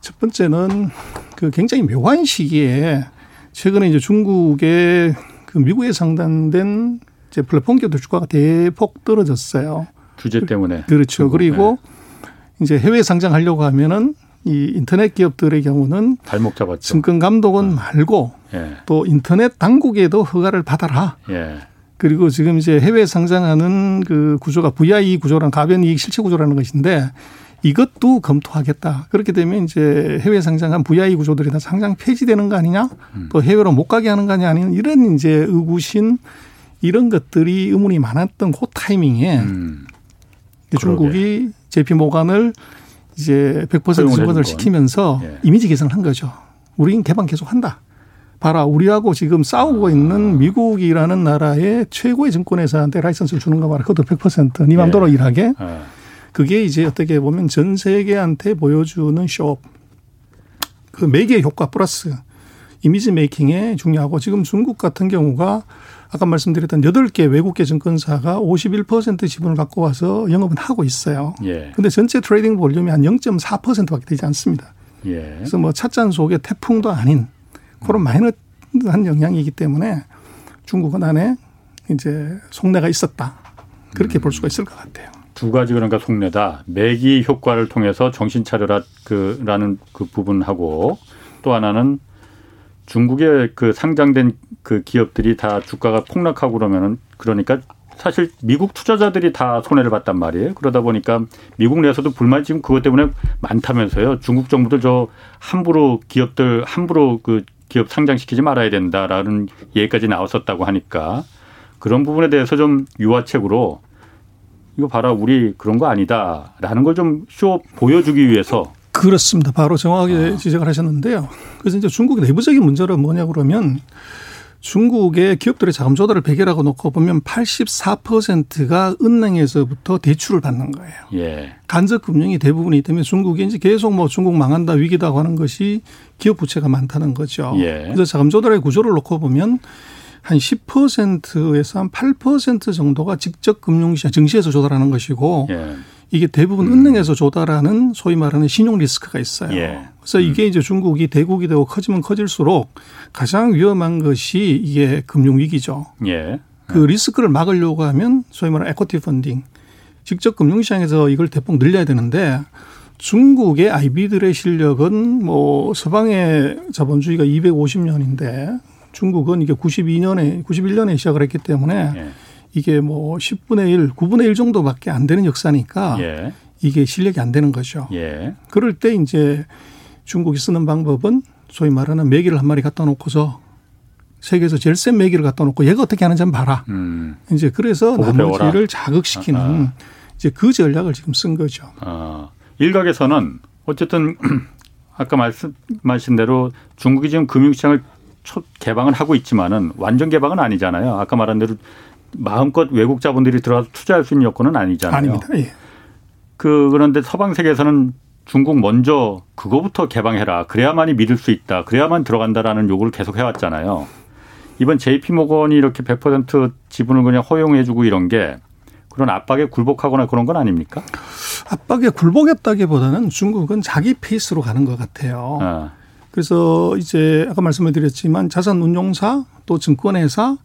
첫 번째는 그 굉장히 묘한 시기에 최근에 이제 중국의 그 미국에 상단된 이제 플랫폼 기업들 주가가 대폭 떨어졌어요. 규제 때문에. 그렇죠. 그리고 네. 이제 해외 상장하려고 하면은 이 인터넷 기업들의 경우는 발목 잡았죠. 증권 감독원 말고 네. 또 인터넷 당국에도 허가를 받아라. 네. 그리고 지금 이제 해외 상장하는 그 구조가 VIE 구조랑 가변이익 실체 구조라는 것인데 이것도 검토하겠다. 그렇게 되면 이제 해외 상장한 VIE 구조들이 다 상장 폐지되는 거 아니냐? 또 해외로 못 가게 하는 거 아니냐? 이런 이제 의구신 이런 것들이 의문이 많았던 그 타이밍에 중국이 JP 모간을 이제 100% 증권을 시키면서 예. 이미지 개선을 한 거죠. 우린 개방 계속한다. 봐라 우리하고 지금 싸우고 있는 미국이라는 나라의 최고의 증권회사한테 라이선스를 주는가 봐라. 그것도 100% 네 맘대로 예. 일하게. 아. 그게 이제 어떻게 보면 전 세계한테 보여주는 쇼업. 그 매개의 효과 플러스 이미지 메이킹에 중요하고 지금 중국 같은 경우가 아까 말씀드렸던 8개 외국계 증권사가 51% 지분을 갖고 와서 영업은 하고 있어요. 그런데 예. 전체 트레이딩 볼륨이 한 0.4%밖에 되지 않습니다. 예. 그래서 뭐 찻잔 속에 태풍도 아닌 그런 마이너한 영향이기 때문에 중국은 안에 이제 속내가 있었다. 그렇게 볼 수가 있을 것 같아요. 두 가지 그러니까 속내다. 매기 효과를 통해서 정신 차려라 라는 그 부분하고 또 하나는 중국의 그 상장된 그 기업들이 다 주가가 폭락하고 그러면은 그러니까 사실 미국 투자자들이 다 손해를 봤단 말이에요. 그러다 보니까 미국 내에서도 불만이 지금 그것 때문에 많다면서요. 중국 정부들 저 함부로 기업들 함부로 그 기업 상장시키지 말아야 된다라는 얘기까지 나왔었다고 하니까 그런 부분에 대해서 좀 유화책으로 이거 봐라 우리 그런 거 아니다라는 걸 좀 쇼 보여주기 위해서 그렇습니다. 바로 정확하게 지적을 하셨는데요. 그래서 이제 중국의 내부적인 문제는 뭐냐 그러면 중국의 기업들의 자금 조달을 100개라고 놓고 보면 84%가 은행에서부터 대출을 받는 거예요. 예. 간접 금융이 대부분이기 때문에 중국이 이제 계속 뭐 중국 망한다 위기다고 하는 것이 기업 부채가 많다는 거죠. 예. 그래서 자금 조달의 구조를 놓고 보면 한 10%에서 한 8% 정도가 직접 금융시장 증시에서 조달하는 것이고 예. 이게 대부분 은행에서 조달하는 소위 말하는 신용 리스크가 있어요. 예. 그래서 이게 이제 중국이 대국이 되고 커지면 커질수록 가장 위험한 것이 이게 금융위기죠. 예. 그 리스크를 막으려고 하면 소위 말하는 에코티 펀딩. 직접 금융시장에서 이걸 대폭 늘려야 되는데 중국의 IB들의 실력은 뭐 서방의 자본주의가 250년인데 중국은 이게 91년에 시작을 했기 때문에 예. 이게 뭐 10분의 1, 9분의 1 정도밖에 안 되는 역사니까 예. 이게 실력이 안 되는 거죠. 예. 그럴 때 이제 중국이 쓰는 방법은 소위 말하는 메기를 한 마리 갖다 놓고서 세계에서 제일 센 메기를 갖다 놓고 얘가 어떻게 하는지 한번 봐라. 이제 그래서 나머지를 자극시키는 이제 그 전략을 지금 쓴 거죠. 일각에서는 어쨌든 아까 말씀하신 대로 중국이 지금 금융시장을 개방을 하고 있지만은 완전 개방은 아니잖아요. 아까 말한 대로 마음껏 외국 자본들이 들어와서 투자할 수 있는 여건은 아니잖아요. 아닙니다. 예. 그런데 서방 세계에서는 중국 먼저 그거부터 개방해라. 그래야만이 믿을 수 있다. 그래야만 들어간다라는 요구를 계속 해왔잖아요. 이번 JP모건이 이렇게 100% 지분을 그냥 허용해 주고 이런 게 그런 압박에 굴복하거나 그런 건 아닙니까? 압박에 굴복했다기보다는 중국은 자기 페이스로 가는 것 같아요. 아. 그래서 이제 아까 말씀드렸지만 자산운용사 또 증권회사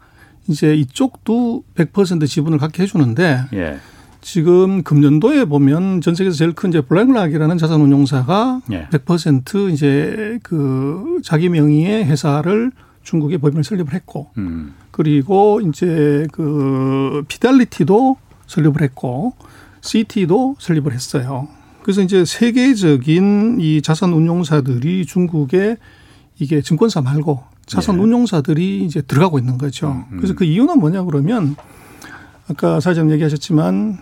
이제 이쪽도 100% 지분을 갖게 해 주는데 예. 지금 금년도에 보면 전 세계에서 제일 큰 이제 블랙락이라는 자산운용사가 예. 100% 이제 그 자기 명의의 회사를 중국에 법인을 설립을 했고 그리고 이제 그 피델리티도 설립을 했고 CT도 설립을 했어요. 그래서 이제 세계적인 이 자산운용사들이 중국에 이게 증권사 말고 자산운용사들이 이제 들어가고 있는 거죠. 그래서 그 이유는 뭐냐 그러면 아까 사장님 얘기하셨지만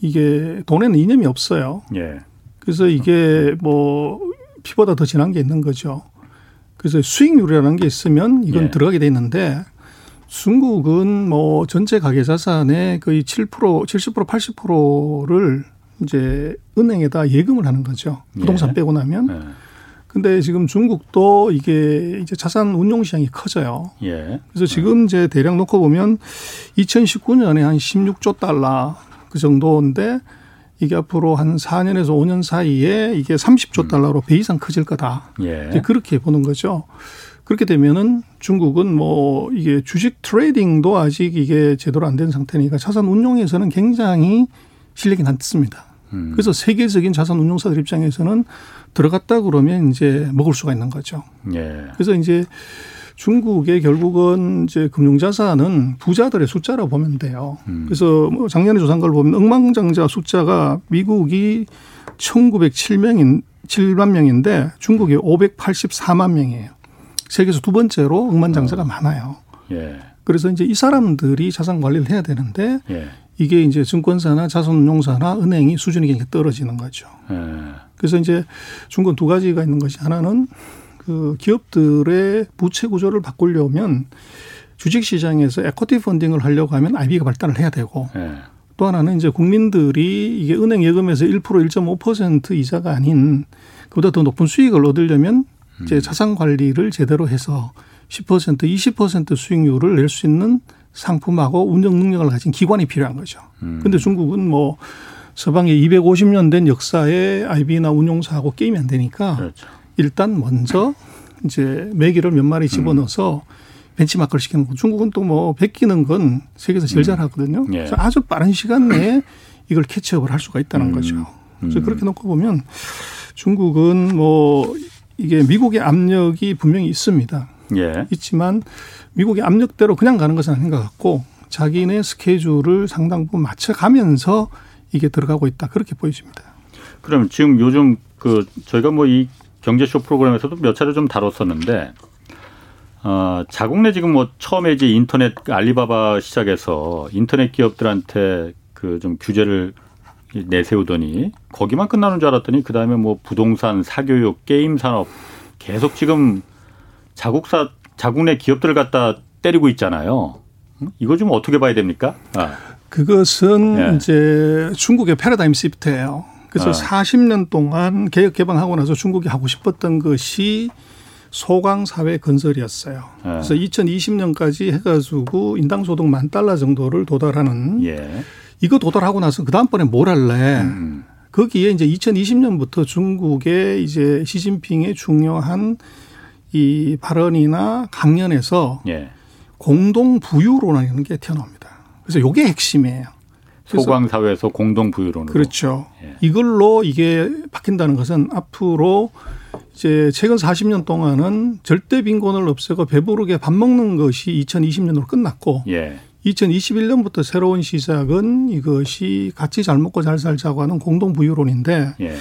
이게 돈에는 이념이 없어요. 예. 그래서 이게 뭐 피보다 더 진한 게 있는 거죠. 그래서 수익률이라는 게 있으면 이건 예. 들어가게 돼 있는데 중국은 뭐 전체 가계자산의 거의 7%, 70%, 80%를 이제 은행에다 예금을 하는 거죠. 부동산 예. 빼고 나면. 예. 근데 지금 중국도 이게 이제 자산 운용 시장이 커져요. 예. 그래서 지금 이제 대략 놓고 보면 2019년에 한 16조 달러 그 정도인데 이게 앞으로 한 4년에서 5년 사이에 이게 30조 달러로 배 이상 커질 거다. 예. 이제 그렇게 보는 거죠. 그렇게 되면은 중국은 뭐 이게 주식 트레이딩도 아직 이게 제대로 안 된 상태니까 자산 운용에서는 굉장히 실력이 낮습니다. 그래서 세계적인 자산 운용사들 입장에서는 들어갔다 그러면 이제 먹을 수가 있는 거죠. 예. 그래서 이제 중국의 결국은 이제 금융자산은 부자들의 숫자라고 보면 돼요. 그래서 뭐 작년에 조사한 걸 보면 억만장자 숫자가 미국이 1,907만 명인데 중국이 584만 명이에요. 세계에서 두 번째로 억만장자가 많아요. 예. 그래서 이제 이 사람들이 자산 관리를 해야 되는데 예. 이게 이제 증권사나 자산운용사나 은행이 수준이 굉장히 떨어지는 거죠. 예. 그래서 이제 중국은 두 가지가 있는 것이 하나는 그 기업들의 부채 구조를 바꾸려면 주식시장에서 에쿼티 펀딩을 하려고 하면 IB가 발달을 해야 되고 네. 또 하나는 이제 국민들이 이게 은행 예금에서 1% 1.5% 이자가 아닌 그보다 더 높은 수익을 얻으려면 이제 자산 관리를 제대로 해서 10% 20% 수익률을 낼 수 있는 상품하고 운영 능력을 가진 기관이 필요한 거죠. 그런데 중국은 뭐 서방의 250년 된 역사에 IB나 운용사하고 게임이 안 되니까. 그렇죠. 일단 먼저 이제 메기를 몇 마리 집어넣어서 벤치마크를 시키는 거. 중국은 또 뭐 베끼는 건 세계에서 제일 잘하거든요. 예. 그래서 아주 빠른 시간 내에 이걸 캐치업을 할 수가 있다는 거죠. 그래서 그렇게 놓고 보면 중국은 뭐 이게 미국의 압력이 분명히 있습니다. 예. 있지만 미국의 압력대로 그냥 가는 것은 아닌 것 같고 자기네 스케줄을 상당 부분 맞춰가면서 이게 들어가고 있다. 그렇게 보여집니다. 그럼 지금 요즘 그 저희가 뭐 이 경제쇼 프로그램에서도 몇 차례 좀 다뤘었는데, 자국 내 지금 뭐 처음에 이제 인터넷 알리바바 시작해서 인터넷 기업들한테 그 좀 규제를 내세우더니 거기만 끝나는 줄 알았더니 그 다음에 뭐 부동산, 사교육, 게임 산업 계속 지금 자국 내 기업들을 갖다 때리고 있잖아요. 이거 좀 어떻게 봐야 됩니까? 아. 그것은 예. 이제 중국의 패러다임 시프트예요. 그래서 40년 동안 개혁 개방하고 나서 중국이 하고 싶었던 것이 소강사회 건설이었어요. 그래서 2020년까지 해가지고 인당소득 $10,000 정도를 도달하는 예. 이거 도달하고 나서 그 다음번에 뭘 할래? 거기에 이제 2020년부터 중국의 이제 시진핑의 중요한 이 발언이나 강연에서 예. 공동부유론이라는 게 튀어나옵니다. 그래서 이게 핵심이에요. 소강사회에서 공동부유론으로. 그렇죠. 예. 이걸로 이게 바뀐다는 것은 앞으로 이제 최근 40년 동안은 절대 빈곤을 없애고 배부르게 밥 먹는 것이 2020년으로 끝났고 예. 2021년부터 새로운 시작은 이것이 같이 잘 먹고 잘 살자고 하는 공동부유론인데 예.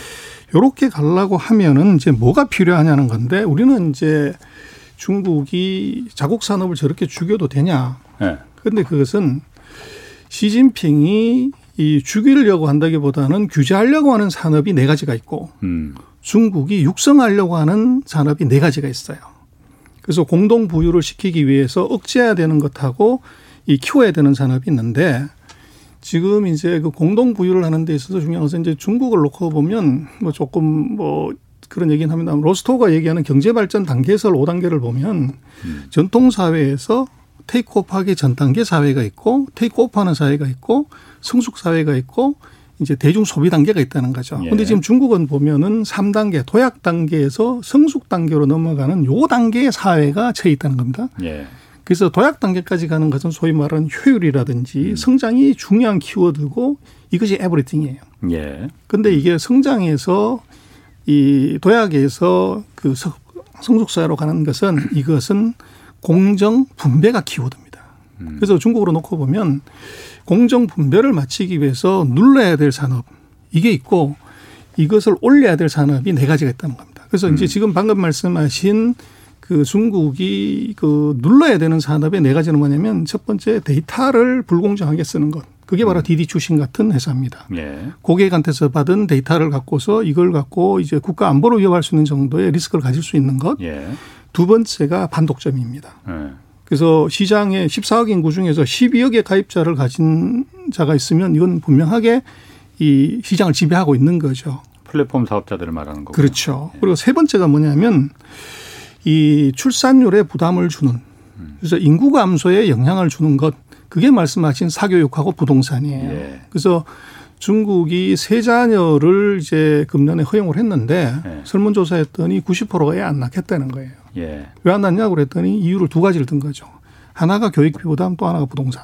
이렇게 가려고 하면은 이제 뭐가 필요하냐는 건데 우리는 이제 중국이 자국 산업을 저렇게 죽여도 되냐. 예. 그런데 그것은 시진핑이 이 죽이려고 한다기보다는 규제하려고 하는 산업이 4가지가 있고 중국이 육성하려고 하는 산업이 4가지가 있어요. 그래서 공동 부유를 시키기 위해서 억제해야 되는 것하고 이 키워야 되는 산업이 있는데 지금 이제 그 공동 부유를 하는 데 있어서 중요한 것은 이제 중국을 놓고 보면 뭐 조금 뭐 그런 얘기는 합니다. 로스토가 얘기하는 경제 발전 단계에서 5단계를 보면 전통 사회에서 테이크오프하기 전 단계 사회가 있고 테이크오프하는 사회가 있고 성숙 사회가 있고 이제 대중 소비 단계가 있다는 거죠. 그런데 예. 지금 중국은 보면은 3단계 도약 단계에서 성숙 단계로 넘어가는 요 단계의 사회가 처해 있다는 겁니다. 예. 그래서 도약 단계까지 가는 것은 소위 말하는 효율이라든지 성장이 중요한 키워드고 이것이 에브리띵이에요. 예. 그런데 이게 성장에서 이 도약에서 그 성숙 사회로 가는 것은 이것은 공정 분배가 키워드입니다. 그래서 중국으로 놓고 보면 공정 분배를 마치기 위해서 눌러야 될 산업 이게 있고 이것을 올려야 될 산업이 4가지가 있다는 겁니다. 그래서 이제 지금 방금 말씀하신 그 중국이 그 눌러야 되는 산업의 4가지는 뭐냐면 첫 번째 데이터를 불공정하게 쓰는 것. 그게 바로 DD 추신 같은 회사입니다. 예. 고객한테서 받은 데이터를 갖고서 이걸 갖고 이제 국가 안보를 위협할 수 있는 정도의 리스크를 가질 수 있는 것. 예. 두 번째가 반독점입니다. 네. 그래서 시장에 14억 인구 중에서 12억의 가입자를 가진 자가 있으면 이건 분명하게 이 시장을 지배하고 있는 거죠. 플랫폼 사업자들을 말하는 거고요. 그렇죠. 네. 그리고 세 번째가 뭐냐면 이 출산율에 부담을 주는 그래서 인구 감소에 영향을 주는 것. 그게 말씀하신 사교육하고 부동산이에요. 네. 그래서 중국이 세 자녀를 이제 금년에 허용을 했는데 예. 설문조사했더니 90%가 애 안 낳겠다는 거예요. 예. 왜 안 낳냐고 그랬더니 이유를 두 가지를 든 거죠. 하나가 교육비 부담 또 하나가 부동산.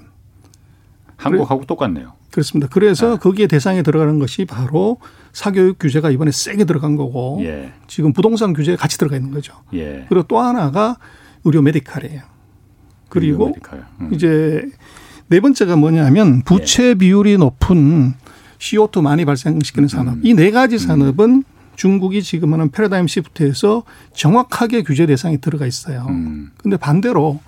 한국하고 똑같네요. 그렇습니다. 그래서 예. 거기에 대상에 들어가는 것이 바로 사교육 규제가 이번에 세게 들어간 거고 예. 지금 부동산 규제에 같이 들어가 있는 거죠. 예. 그리고 또 하나가 의료 메디칼이에요. 그리고 의료 메디칼. 이제 네 번째가 뭐냐면 부채 비율이 높은 CO2 많이 발생시키는 산업. 이 네 가지 산업은 중국이 지금 하는 패러다임 시프트에서 정확하게 규제 대상이 들어가 있어요. 그런데 반대로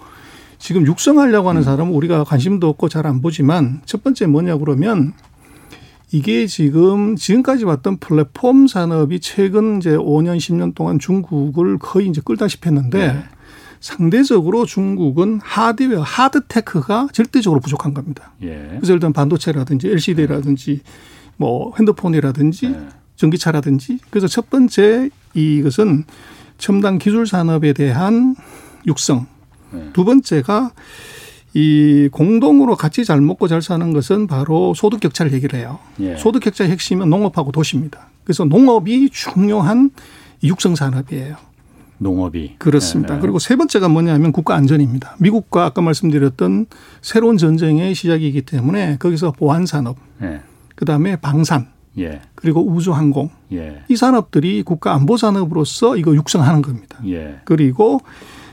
지금 육성하려고 하는 사람은 우리가 관심도 없고 잘 안 보지만 첫 번째 뭐냐 그러면 이게 지금까지 왔던 플랫폼 산업이 최근 이제 5년, 10년 동안 중국을 거의 이제 끌다시피 했는데 상대적으로 중국은 하드웨어, 하드테크가 절대적으로 부족한 겁니다. 그래서 일단 반도체라든지 LCD라든지 뭐 핸드폰이라든지 전기차라든지 그래서 첫 번째 이것은 첨단 기술 산업에 대한 육성. 두 번째가 이 공동으로 같이 잘 먹고 잘 사는 것은 바로 소득 격차를 얘기를 해요. 소득 격차의 핵심은 농업하고 도시입니다. 그래서 농업이 중요한 육성 산업이에요. 농업이. 그렇습니다. 그리고 세 번째가 뭐냐면 국가 안전입니다. 미국과 아까 말씀드렸던 새로운 전쟁의 시작이기 때문에 거기서 보안 산업, 그다음에 방산, 그리고 우주항공. 이 산업들이 국가 안보 산업으로서 이거 육성하는 겁니다. 그리고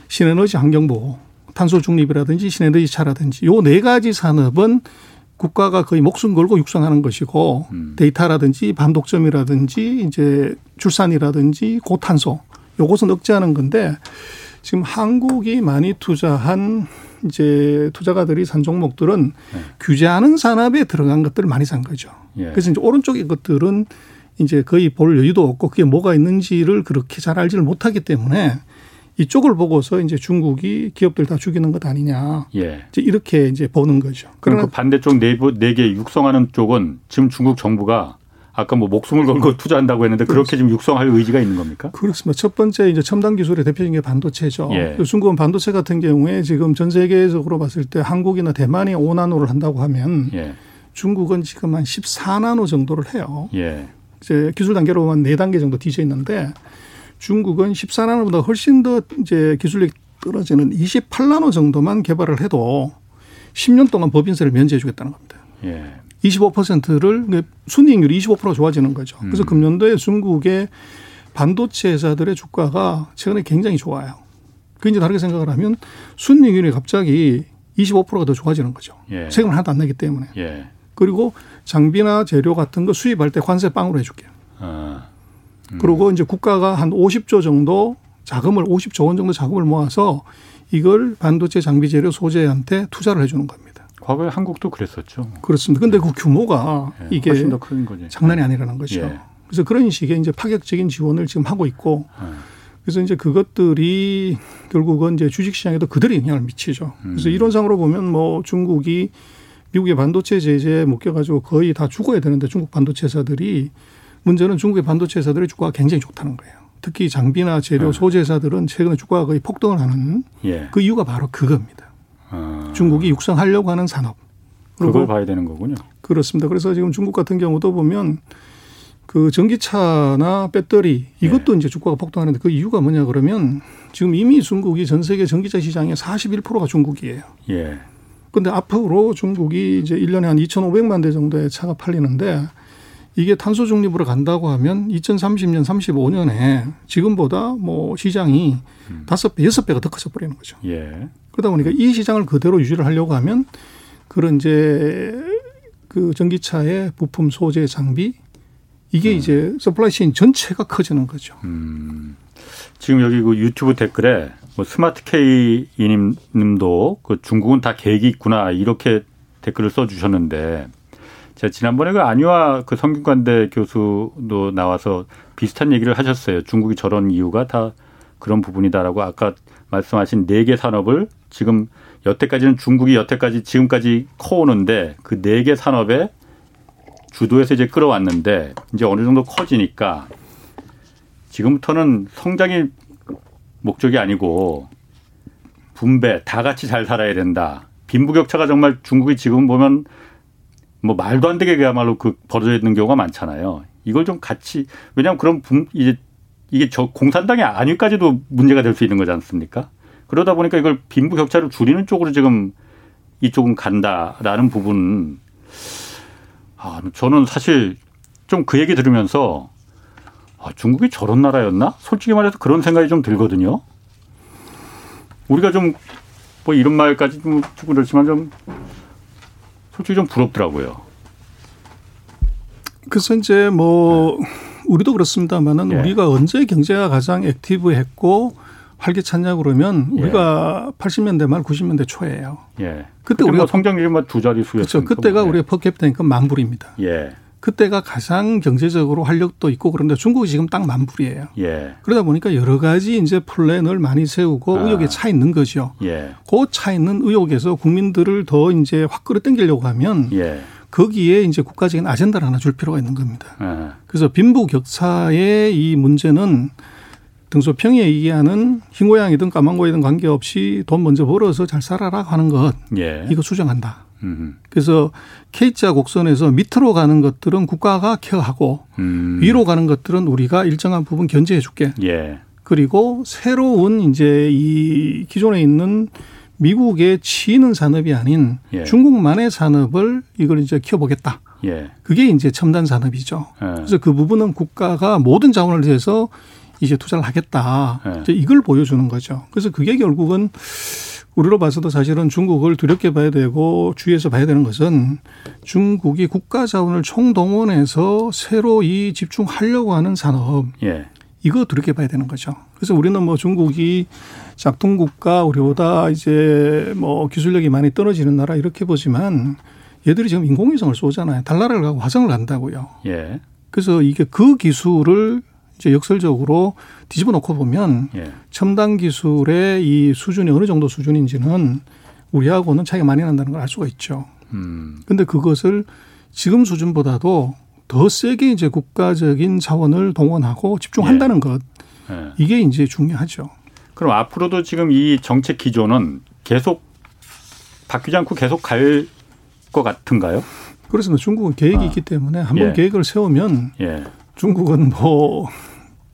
신에너지 환경보호, 탄소 중립이라든지 신에너지 차라든지 요 네 가지 산업은 국가가 거의 목숨 걸고 육성하는 것이고 데이터라든지 반독점이라든지 이제 출산이라든지 고탄소 요것은 억제하는 건데 지금 한국이 많이 투자한 이제 투자가들이 산 종목들은 규제하는 산업에 들어간 것들을 많이 산 거죠. 그래서 이제 오른쪽의 것들은 이제 거의 볼 여유도 없고 그게 뭐가 있는지를 그렇게 잘 알지를 못하기 때문에 이쪽을 보고서 이제 중국이 기업들 다 죽이는 것 아니냐. 이제 이렇게 이제 보는 거죠. 그러니까 그 반대쪽 네 개 육성하는 쪽은 지금 중국 정부가 아까 뭐 목숨을 걸고 투자한다고 했는데 그렇게 지금 육성할 의지가 있는 겁니까? 그렇습니다. 첫 번째 이제 첨단 기술의 대표적인 게 반도체죠. 중국은 반도체 같은 경우에 지금 전 세계적으로 봤을 때 한국이나 대만이 5나노를 한다고 하면 중국은 지금 한 14나노 정도를 해요. 이제 기술 단계로만 4단계 정도 뒤져 있는데 중국은 14나노보다 훨씬 더 이제 기술력이 떨어지는 28나노 정도만 개발을 해도 10년 동안 법인세를 면제해 주겠다는 겁니다. 25%를 순이익률이 25% 좋아지는 거죠. 그래서 금년도에 중국의 반도체 회사들의 주가가 최근에 굉장히 좋아요. 그 이제 다르게 생각을 하면 순이익률이 갑자기 25%가 더 좋아지는 거죠. 세금을 하나도 안 내기 때문에. 그리고 장비나 재료 같은 거 수입할 때 관세 빵으로 해 줄게요. 그리고 이제 국가가 한 50조 정도 자금을 50조 원 정도 자금을 모아서 이걸 반도체 장비 재료 소재한테 투자를 해 주는 겁니다. 과거에 한국도 그랬었죠. 그렇습니다. 그런데 그 규모가 이게 훨씬 더 큰 거지. 장난이 아니라는 거죠. 그래서 그런 식의 이제 파격적인 지원을 지금 하고 있고 그래서 이제 그것들이 결국은 이제 주식시장에도 그들이 영향을 미치죠. 그래서 이론상으로 보면 뭐 중국이 미국의 반도체 제재에 묶여가지고 거의 다 죽어야 되는데 중국 반도체 회사들이 문제는 중국의 반도체 회사들의 주가가 굉장히 좋다는 거예요. 특히 장비나 재료, 소재 회사들은 최근에 주가가 거의 폭등을 하는 그 이유가 바로 그겁니다. 중국이 육성하려고 하는 산업. 그걸 봐야 되는 거군요. 그렇습니다. 그래서 지금 중국 같은 경우도 보면 그 전기차나 배터리 이것도 이제 주가가 폭등하는데 그 이유가 뭐냐 그러면 지금 이미 중국이 전 세계 전기차 시장의 41%가 중국이에요. 그런데 앞으로 중국이 이제 1년에 한 2,500만 대 정도의 차가 팔리는데 이게 탄소 중립으로 간다고 하면 2030년, 35년에 지금보다 뭐 시장이 5배, 6배가 더 커져 버리는 거죠. 그러다 보니까 이 시장을 그대로 유지를 하려고 하면 그런 이제 그 전기차의 부품, 소재, 장비 이게 이제 서플라이 체인 전체가 커지는 거죠. 지금 여기 그 유튜브 댓글에 뭐 스마트 K 님도 그 중국은 다 계획이 있구나 이렇게 댓글을 써 주셨는데 제가 지난번에 그 안유아 그 성균관대 교수도 나와서 비슷한 얘기를 하셨어요. 중국이 저런 이유가 다 그런 부분이다라고 아까 말씀하신 4개 산업을 지금 여태까지는 중국이 지금까지 커오는데 그 4개 산업에 주도해서 이제 끌어왔는데 이제 어느 정도 커지니까 지금부터는 성장이 목적이 아니고 분배, 다 같이 잘 살아야 된다. 빈부격차가 정말 중국이 지금 보면 뭐 말도 안 되게 그야말로 그 벌어져 있는 경우가 많잖아요. 이걸 좀 같이 왜냐하면 그럼 이게 저 공산당의 안위까지도 문제가 될 수 있는 거지 않습니까? 그러다 보니까 이걸 빈부격차를 줄이는 쪽으로 지금 이쪽은 간다라는 부분 저는 사실 좀 그 얘기 들으면서 중국이 저런 나라였나? 솔직히 말해서 그런 생각이 좀 들거든요. 우리가 좀 뭐 이런 말까지 좀 그렇지만 좀 솔직히 좀 부럽더라고요. 그래서 이제 뭐 우리도 그렇습니다만은 예. 우리가 언제 경제가 가장 액티브했고 활기찼냐 그러면 예. 우리가 80년대 말 90년대 초예요. 예. 그때 우리가 성장률이 막 두 자릿수였죠. 그렇죠. 그때가 우리의 퍼캡이트 인컴 10,000불입니다. 예. 그때가 가장 경제적으로 활력도 있고 그런데 중국이 지금 딱 10,000불이에요. 예. 그러다 보니까 여러 가지 이제 플랜을 많이 세우고 의욕에 차 있는 거죠. 예. 그 차 있는 의욕에서 국민들을 더 이제 확 끌어당기려고 하면 예. 거기에 이제 국가적인 아젠다를 하나 줄 필요가 있는 겁니다. 예. 그래서 빈부격차의 이 문제는 등소평이 얘기하는 흰 고양이든 까만 고양이든 관계없이 돈 먼저 벌어서 잘 살아라 하는 것 예. 이거 수정한다. 그래서 K자 곡선에서 밑으로 가는 것들은 국가가 케어하고 위로 가는 것들은 우리가 일정한 부분 견제해 줄게. 예. 그리고 새로운 이제 이 기존에 있는 미국의 치이는 산업이 아닌 예. 중국만의 산업을 이걸 이제 키워보겠다. 예. 그게 이제 첨단 산업이죠. 예. 그래서 그 부분은 국가가 모든 자원을 대해서 이제 투자를 하겠다. 예. 이제 이걸 보여주는 거죠. 그래서 그게 결국은 우리로 봐서도 사실은 중국을 두렵게 봐야 되고 주의해서 봐야 되는 것은 중국이 국가 자원을 총동원해서 새로 이 집중하려고 하는 산업 예. 이거 두렵게 봐야 되는 거죠. 그래서 우리는 뭐 중국이 작동국가 우리보다 이제 뭐 기술력이 많이 떨어지는 나라 이렇게 보지만 얘들이 지금 인공위성을 쏘잖아요. 달나라를 가고 화성을 간다고요. 예. 그래서 이게 그 기술을 이제 역설적으로 뒤집어 놓고 보면 예. 첨단 기술의 이 수준이 어느 정도 수준인지는 우리하고는 차이가 많이 난다는 걸 알 수가 있죠. 그런데 그것을 지금 수준보다도 더 세게 이제 국가적인 자원을 동원하고 집중한다는 예. 것 예. 이게 이제 중요하죠. 그럼 앞으로도 지금 이 정책 기조는 계속 바뀌지 않고 계속 갈 것 같은가요? 그렇습니다. 중국은 계획이 있기 때문에 한번 예. 계획을 세우면. 예. 중국은 뭐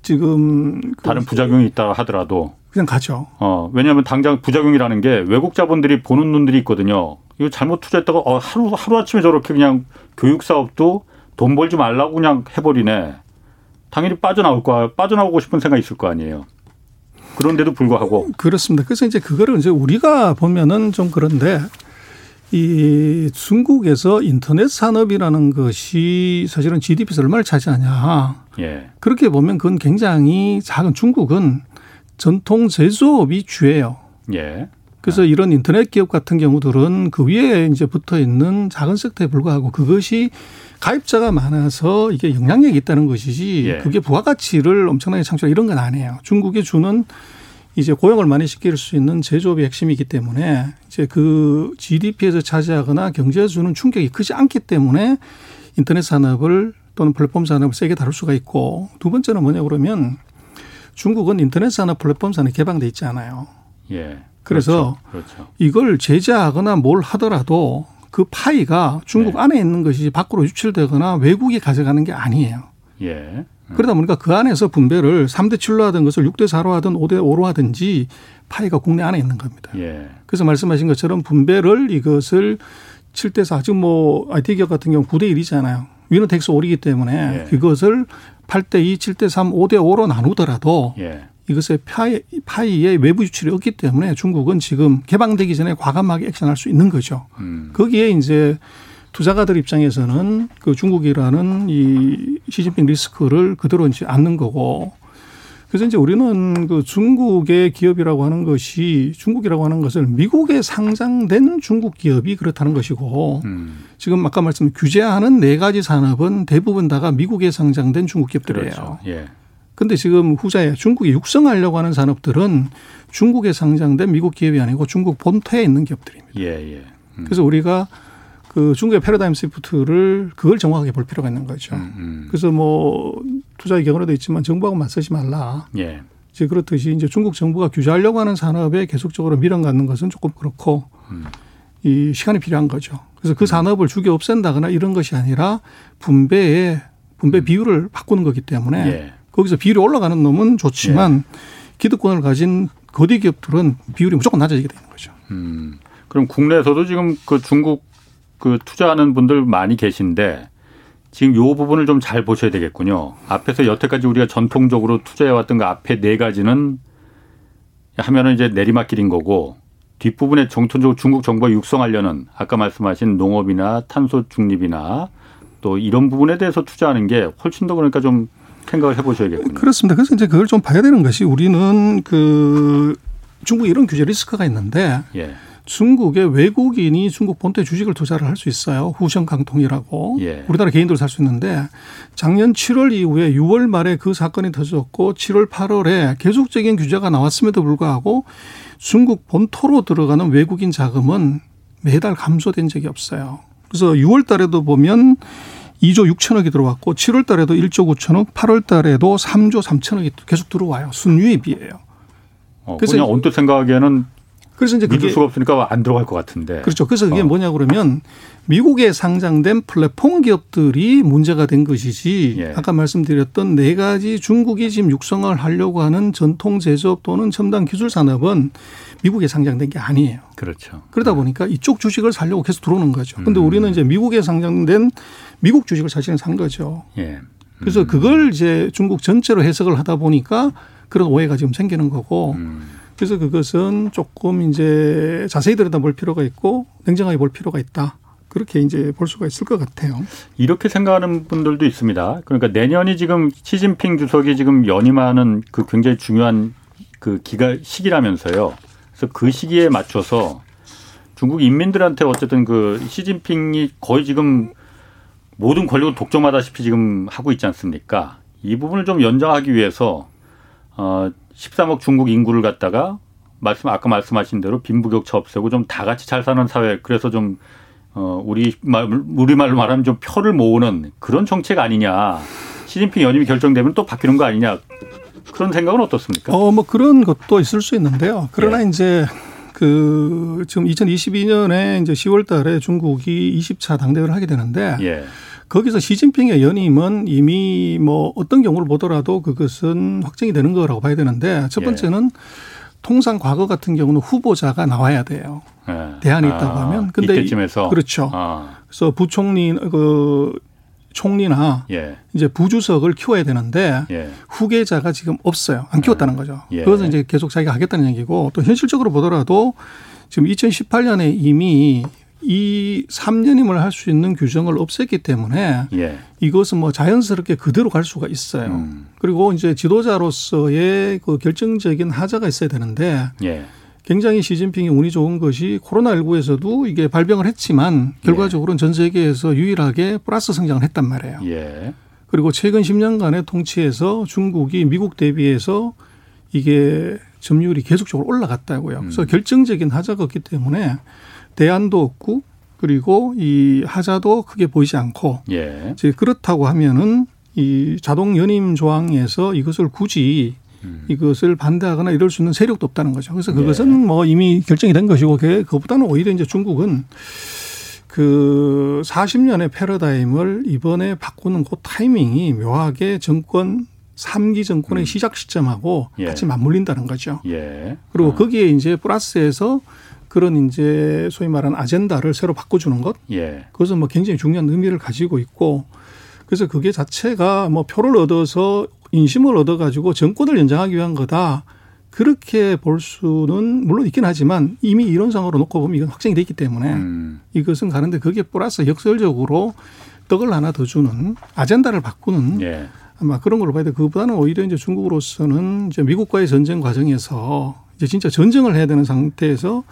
지금 다른 부작용이 있다 하더라도 그냥 가죠. 왜냐하면 당장 부작용이라는 게 외국 자본들이 보는 눈들이 있거든요. 이거 잘못 투자했다가 하루아침에 저렇게 그냥 교육사업도 돈 벌지 말라고 그냥 해버리네. 당연히 빠져나오고 싶은 생각이 있을 거 아니에요. 그런데도 불구하고. 그렇습니다. 그래서 이제 그거를 이제 우리가 보면은 좀 그런데 이 중국에서 인터넷 산업이라는 것이 사실은 GDP에서 얼마를 차지하냐. 예. 그렇게 보면 그건 굉장히 작은 중국은 전통 제조업이 주예요. 예. 그래서 이런 인터넷 기업 같은 경우들은 그 위에 이제 붙어 있는 작은 섹터에 불과하고 그것이 가입자가 많아서 이게 영향력이 있다는 것이지 예. 그게 부가가치를 엄청나게 창출하고 이런 건 아니에요. 중국이 주는 이제 고용을 많이 시킬 수 있는 제조업이 핵심이기 때문에 이제 그 GDP에서 차지하거나 경제에 주는 충격이 크지 않기 때문에 인터넷 산업을 또는 플랫폼 산업을 세게 다룰 수가 있고 두 번째는 뭐냐 그러면 중국은 인터넷 산업 플랫폼 산업이 개방돼 있지 않아요. 예. 그래서 그렇죠. 이걸 제재하거나 뭘 하더라도 그 파이가 중국 예. 안에 있는 것이 밖으로 유출되거나 외국이 가져가는 게 아니에요. 예. 그러다 보니까 그 안에서 분배를 3:7로 하던 것을 6:4로 하든 5:5로 하든지 파이가 국내 안에 있는 겁니다. 예. 그래서 말씀하신 것처럼 분배를 이것을 7:4 아직 뭐 IT 기업 같은 경우 9:1이잖아요. 위너 텍스 올이기 때문에 예. 그것을 8:2, 7:3, 5:5로 나누더라도 예. 이것의 파이의 외부 유출이 없기 때문에 중국은 지금 개방되기 전에 과감하게 액션할 수 있는 거죠. 거기에 이제 투자가들 입장에서는 그 중국이라는 이 시진핑 리스크를 그대로 이제 안는 거고 그래서 이제 우리는 그 중국의 기업이라고 하는 것이 중국이라고 하는 것을 미국에 상장된 중국 기업이 그렇다는 것이고 지금 아까 말씀 규제하는 4가지 산업은 대부분 다가 미국에 상장된 중국 기업들이에요. 그렇죠. 예. 근데 지금 후자에 중국이 육성하려고 하는 산업들은 중국에 상장된 미국 기업이 아니고 중국 본토에 있는 기업들입니다. 예, 예. 그래서 우리가 그 중국의 패러다임 시프트를 그걸 정확하게 볼 필요가 있는 거죠. 그래서 뭐 투자의 경우에도 있지만 정부하고 맞서지 말라. 예. 이제 그렇듯이 이제 중국 정부가 규제하려고 하는 산업에 계속적으로 밀어 갖는 것은 조금 그렇고 이 시간이 필요한 거죠. 그래서 그 산업을 죽여 없앤다거나 이런 것이 아니라 분배 비율을 바꾸는 거기 때문에 예. 거기서 비율이 올라가는 놈은 좋지만 예. 기득권을 가진 거대 기업들은 비율이 무조건 낮아지게 되는 거죠. 그럼 국내에서도 지금 그 중국 그 투자하는 분들 많이 계신데 지금 요 부분을 좀 잘 보셔야 되겠군요. 앞에서 여태까지 우리가 전통적으로 투자해왔던 거 앞에 4가지는 하면은 이제 내리막길인 거고, 뒷부분에 정통적으로 중국 정부가 육성하려는 아까 말씀하신 농업이나 탄소 중립이나 또 이런 부분에 대해서 투자하는 게 훨씬 더 그러니까 좀 생각을 해보셔야겠군요. 그렇습니다. 그래서 이제 그걸 좀 봐야 되는 것이, 우리는 그 중국에 이런 규제 리스크가 있는데 예. 중국의 외국인이 중국 본토의 주식을 투자를 할 수 있어요. 후션강통이라고. 예. 우리나라 개인들도 살 수 있는데 작년 7월 이후에 6월 말에 그 사건이 터졌고 7월 8월에 계속적인 규제가 나왔음에도 불구하고 중국 본토로 들어가는 외국인 자금은 매달 감소된 적이 없어요. 그래서 6월 달에도 보면 2조 6천억이 들어왔고 7월 달에도 1조 9천억, 8월 달에도 3조 3천억이 계속 들어와요. 순위에 비해요. 그래서 그냥 언뜻 생각하기에는 그래서 이제 믿을 수가 없으니까 안 들어갈 것 같은데. 그렇죠. 그래서 그게 뭐냐 그러면 미국에 상장된 플랫폼 기업들이 문제가 된 것이지 예. 아까 말씀드렸던 네 가지 중국이 지금 육성을 하려고 하는 전통 제조업 또는 첨단 기술 산업은 미국에 상장된 게 아니에요. 그렇죠. 그러다 보니까 이쪽 주식을 사려고 계속 들어오는 거죠. 그런데 우리는 이제 미국에 상장된 미국 주식을 사실은 산 거죠. 예. 그래서 그걸 이제 중국 전체로 해석을 하다 보니까 그런 오해가 지금 생기는 거고 그래서 그것은 조금 이제 자세히 들여다볼 필요가 있고 냉정하게 볼 필요가 있다. 그렇게 이제 볼 수가 있을 것 같아요. 이렇게 생각하는 분들도 있습니다. 그러니까 내년이 지금 시진핑 주석이 지금 연임하는 그 굉장히 중요한 그 시기라면서요. 그래서 그 시기에 맞춰서 중국 인민들한테 어쨌든 그 시진핑이 거의 지금 모든 권력을 독점하다시피 지금 하고 있지 않습니까? 이 부분을 좀 연장하기 위해서 13억 중국 인구를 갖다가 아까 말씀하신 대로 빈부격차 없애고 좀 다 같이 잘 사는 사회, 그래서 좀 우리말로 말하면 좀 표를 모으는 그런 정책 아니냐. 시진핑 연임이 결정되면 또 바뀌는 거 아니냐. 그런 생각은 어떻습니까? 뭐 그런 것도 있을 수 있는데요. 그러나 예. 이제 그 지금 2022년에 이제 10월 달에 중국이 20차 당대회를 하게 되는데 예. 거기서 시진핑의 연임은 이미 뭐 어떤 경우를 보더라도 그것은 확정이 되는 거라고 봐야 되는데 첫 번째는 예. 통상 과거 같은 경우는 후보자가 나와야 돼요. 예. 대안이 있다고 하면. 근데 이때쯤에서. 그렇죠. 그래서 부총리 총리나 예. 이제 부주석을 키워야 되는데 예. 후계자가 지금 없어요. 안 키웠다는 거죠. 예. 그것은 이제 계속 자기가 하겠다는 얘기고 또 현실적으로 보더라도 지금 2018년에 이미 이 3년임을 할 수 있는 규정을 없앴기 때문에 예. 이것은 뭐 자연스럽게 그대로 갈 수가 있어요. 그리고 이제 지도자로서의 그 결정적인 하자가 있어야 되는데 예. 굉장히 시진핑이 운이 좋은 것이 코로나19에서도 이게 발병을 했지만 결과적으로는 예. 전 세계에서 유일하게 플러스 성장을 했단 말이에요. 예. 그리고 최근 10년간의 통치에서 중국이 미국 대비해서 이게 점유율이 계속적으로 올라갔다고요. 그래서 결정적인 하자가 없기 때문에 대안도 없고 그리고 이 하자도 크게 보이지 않고 예. 이제 그렇다고 하면은 이 자동 연임 조항에서 이것을 굳이 이것을 반대하거나 이럴 수 있는 세력도 없다는 거죠. 그래서 그것은 예. 뭐 이미 결정이 된 것이고 그것보다는 오히려 이제 중국은 그 40년의 패러다임을 이번에 바꾸는 그 타이밍이 묘하게 정권 3기 정권의 시작 시점하고 예. 같이 맞물린다는 거죠. 예. 그리고 거기에 이제 플러스에서 그런 이제 소위 말하는 아젠다를 새로 바꿔주는 것. 예. 그것은 뭐 굉장히 중요한 의미를 가지고 있고 그래서 그게 자체가 뭐 표를 얻어서 인심을 얻어가지고 정권을 연장하기 위한 거다. 그렇게 볼 수는 물론 있긴 하지만 이미 이론상으로 놓고 보면 이건 확정이 돼 있기 때문에 이것은 가는데 그게 플러스 역설적으로 떡을 하나 더 주는 아젠다를 바꾸는 예. 아마 그런 걸로 봐야 돼. 그보다는 오히려 이제 중국으로서는 이제 미국과의 전쟁 과정에서 이제 진짜 전쟁을 해야 되는 상태에서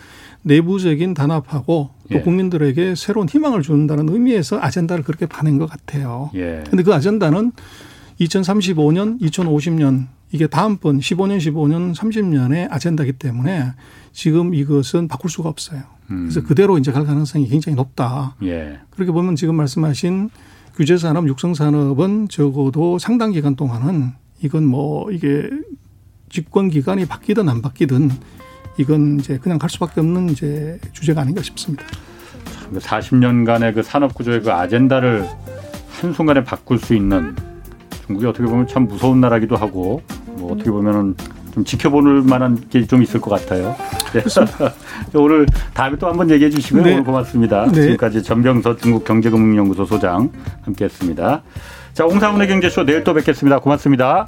내부적인 단합하고 또 예. 국민들에게 새로운 희망을 준다는 의미에서 아젠다를 그렇게 파낸 것 같아요. 그런데 예. 그 아젠다는 2035년, 2050년 이게 다음번 15년, 15년, 30년의 아젠다이기 때문에 지금 이것은 바꿀 수가 없어요. 그래서 그대로 이제 갈 가능성이 굉장히 높다. 예. 그렇게 보면 지금 말씀하신 규제산업, 육성산업은 적어도 상당 기간 동안은 이건 뭐 이게 집권기간이 바뀌든 안 바뀌든 이건 이제 그냥 갈 수밖에 없는 이제 주제가 아닌가 싶습니다. 40년간의 그 산업구조의 그 아젠다를 한순간에 바꿀 수 있는 중국이 어떻게 보면 참 무서운 나라기도 하고 뭐 어떻게 보면은 좀 지켜볼 만한 게 좀 있을 것 같아요. 네. 오늘 다음에 또 한번 얘기해 주시고요. 네. 오늘 고맙습니다. 네. 지금까지 전병서 중국경제금융연구소 소장 함께했습니다. 자, 홍사훈의 경제쇼 내일 또 뵙겠습니다. 고맙습니다.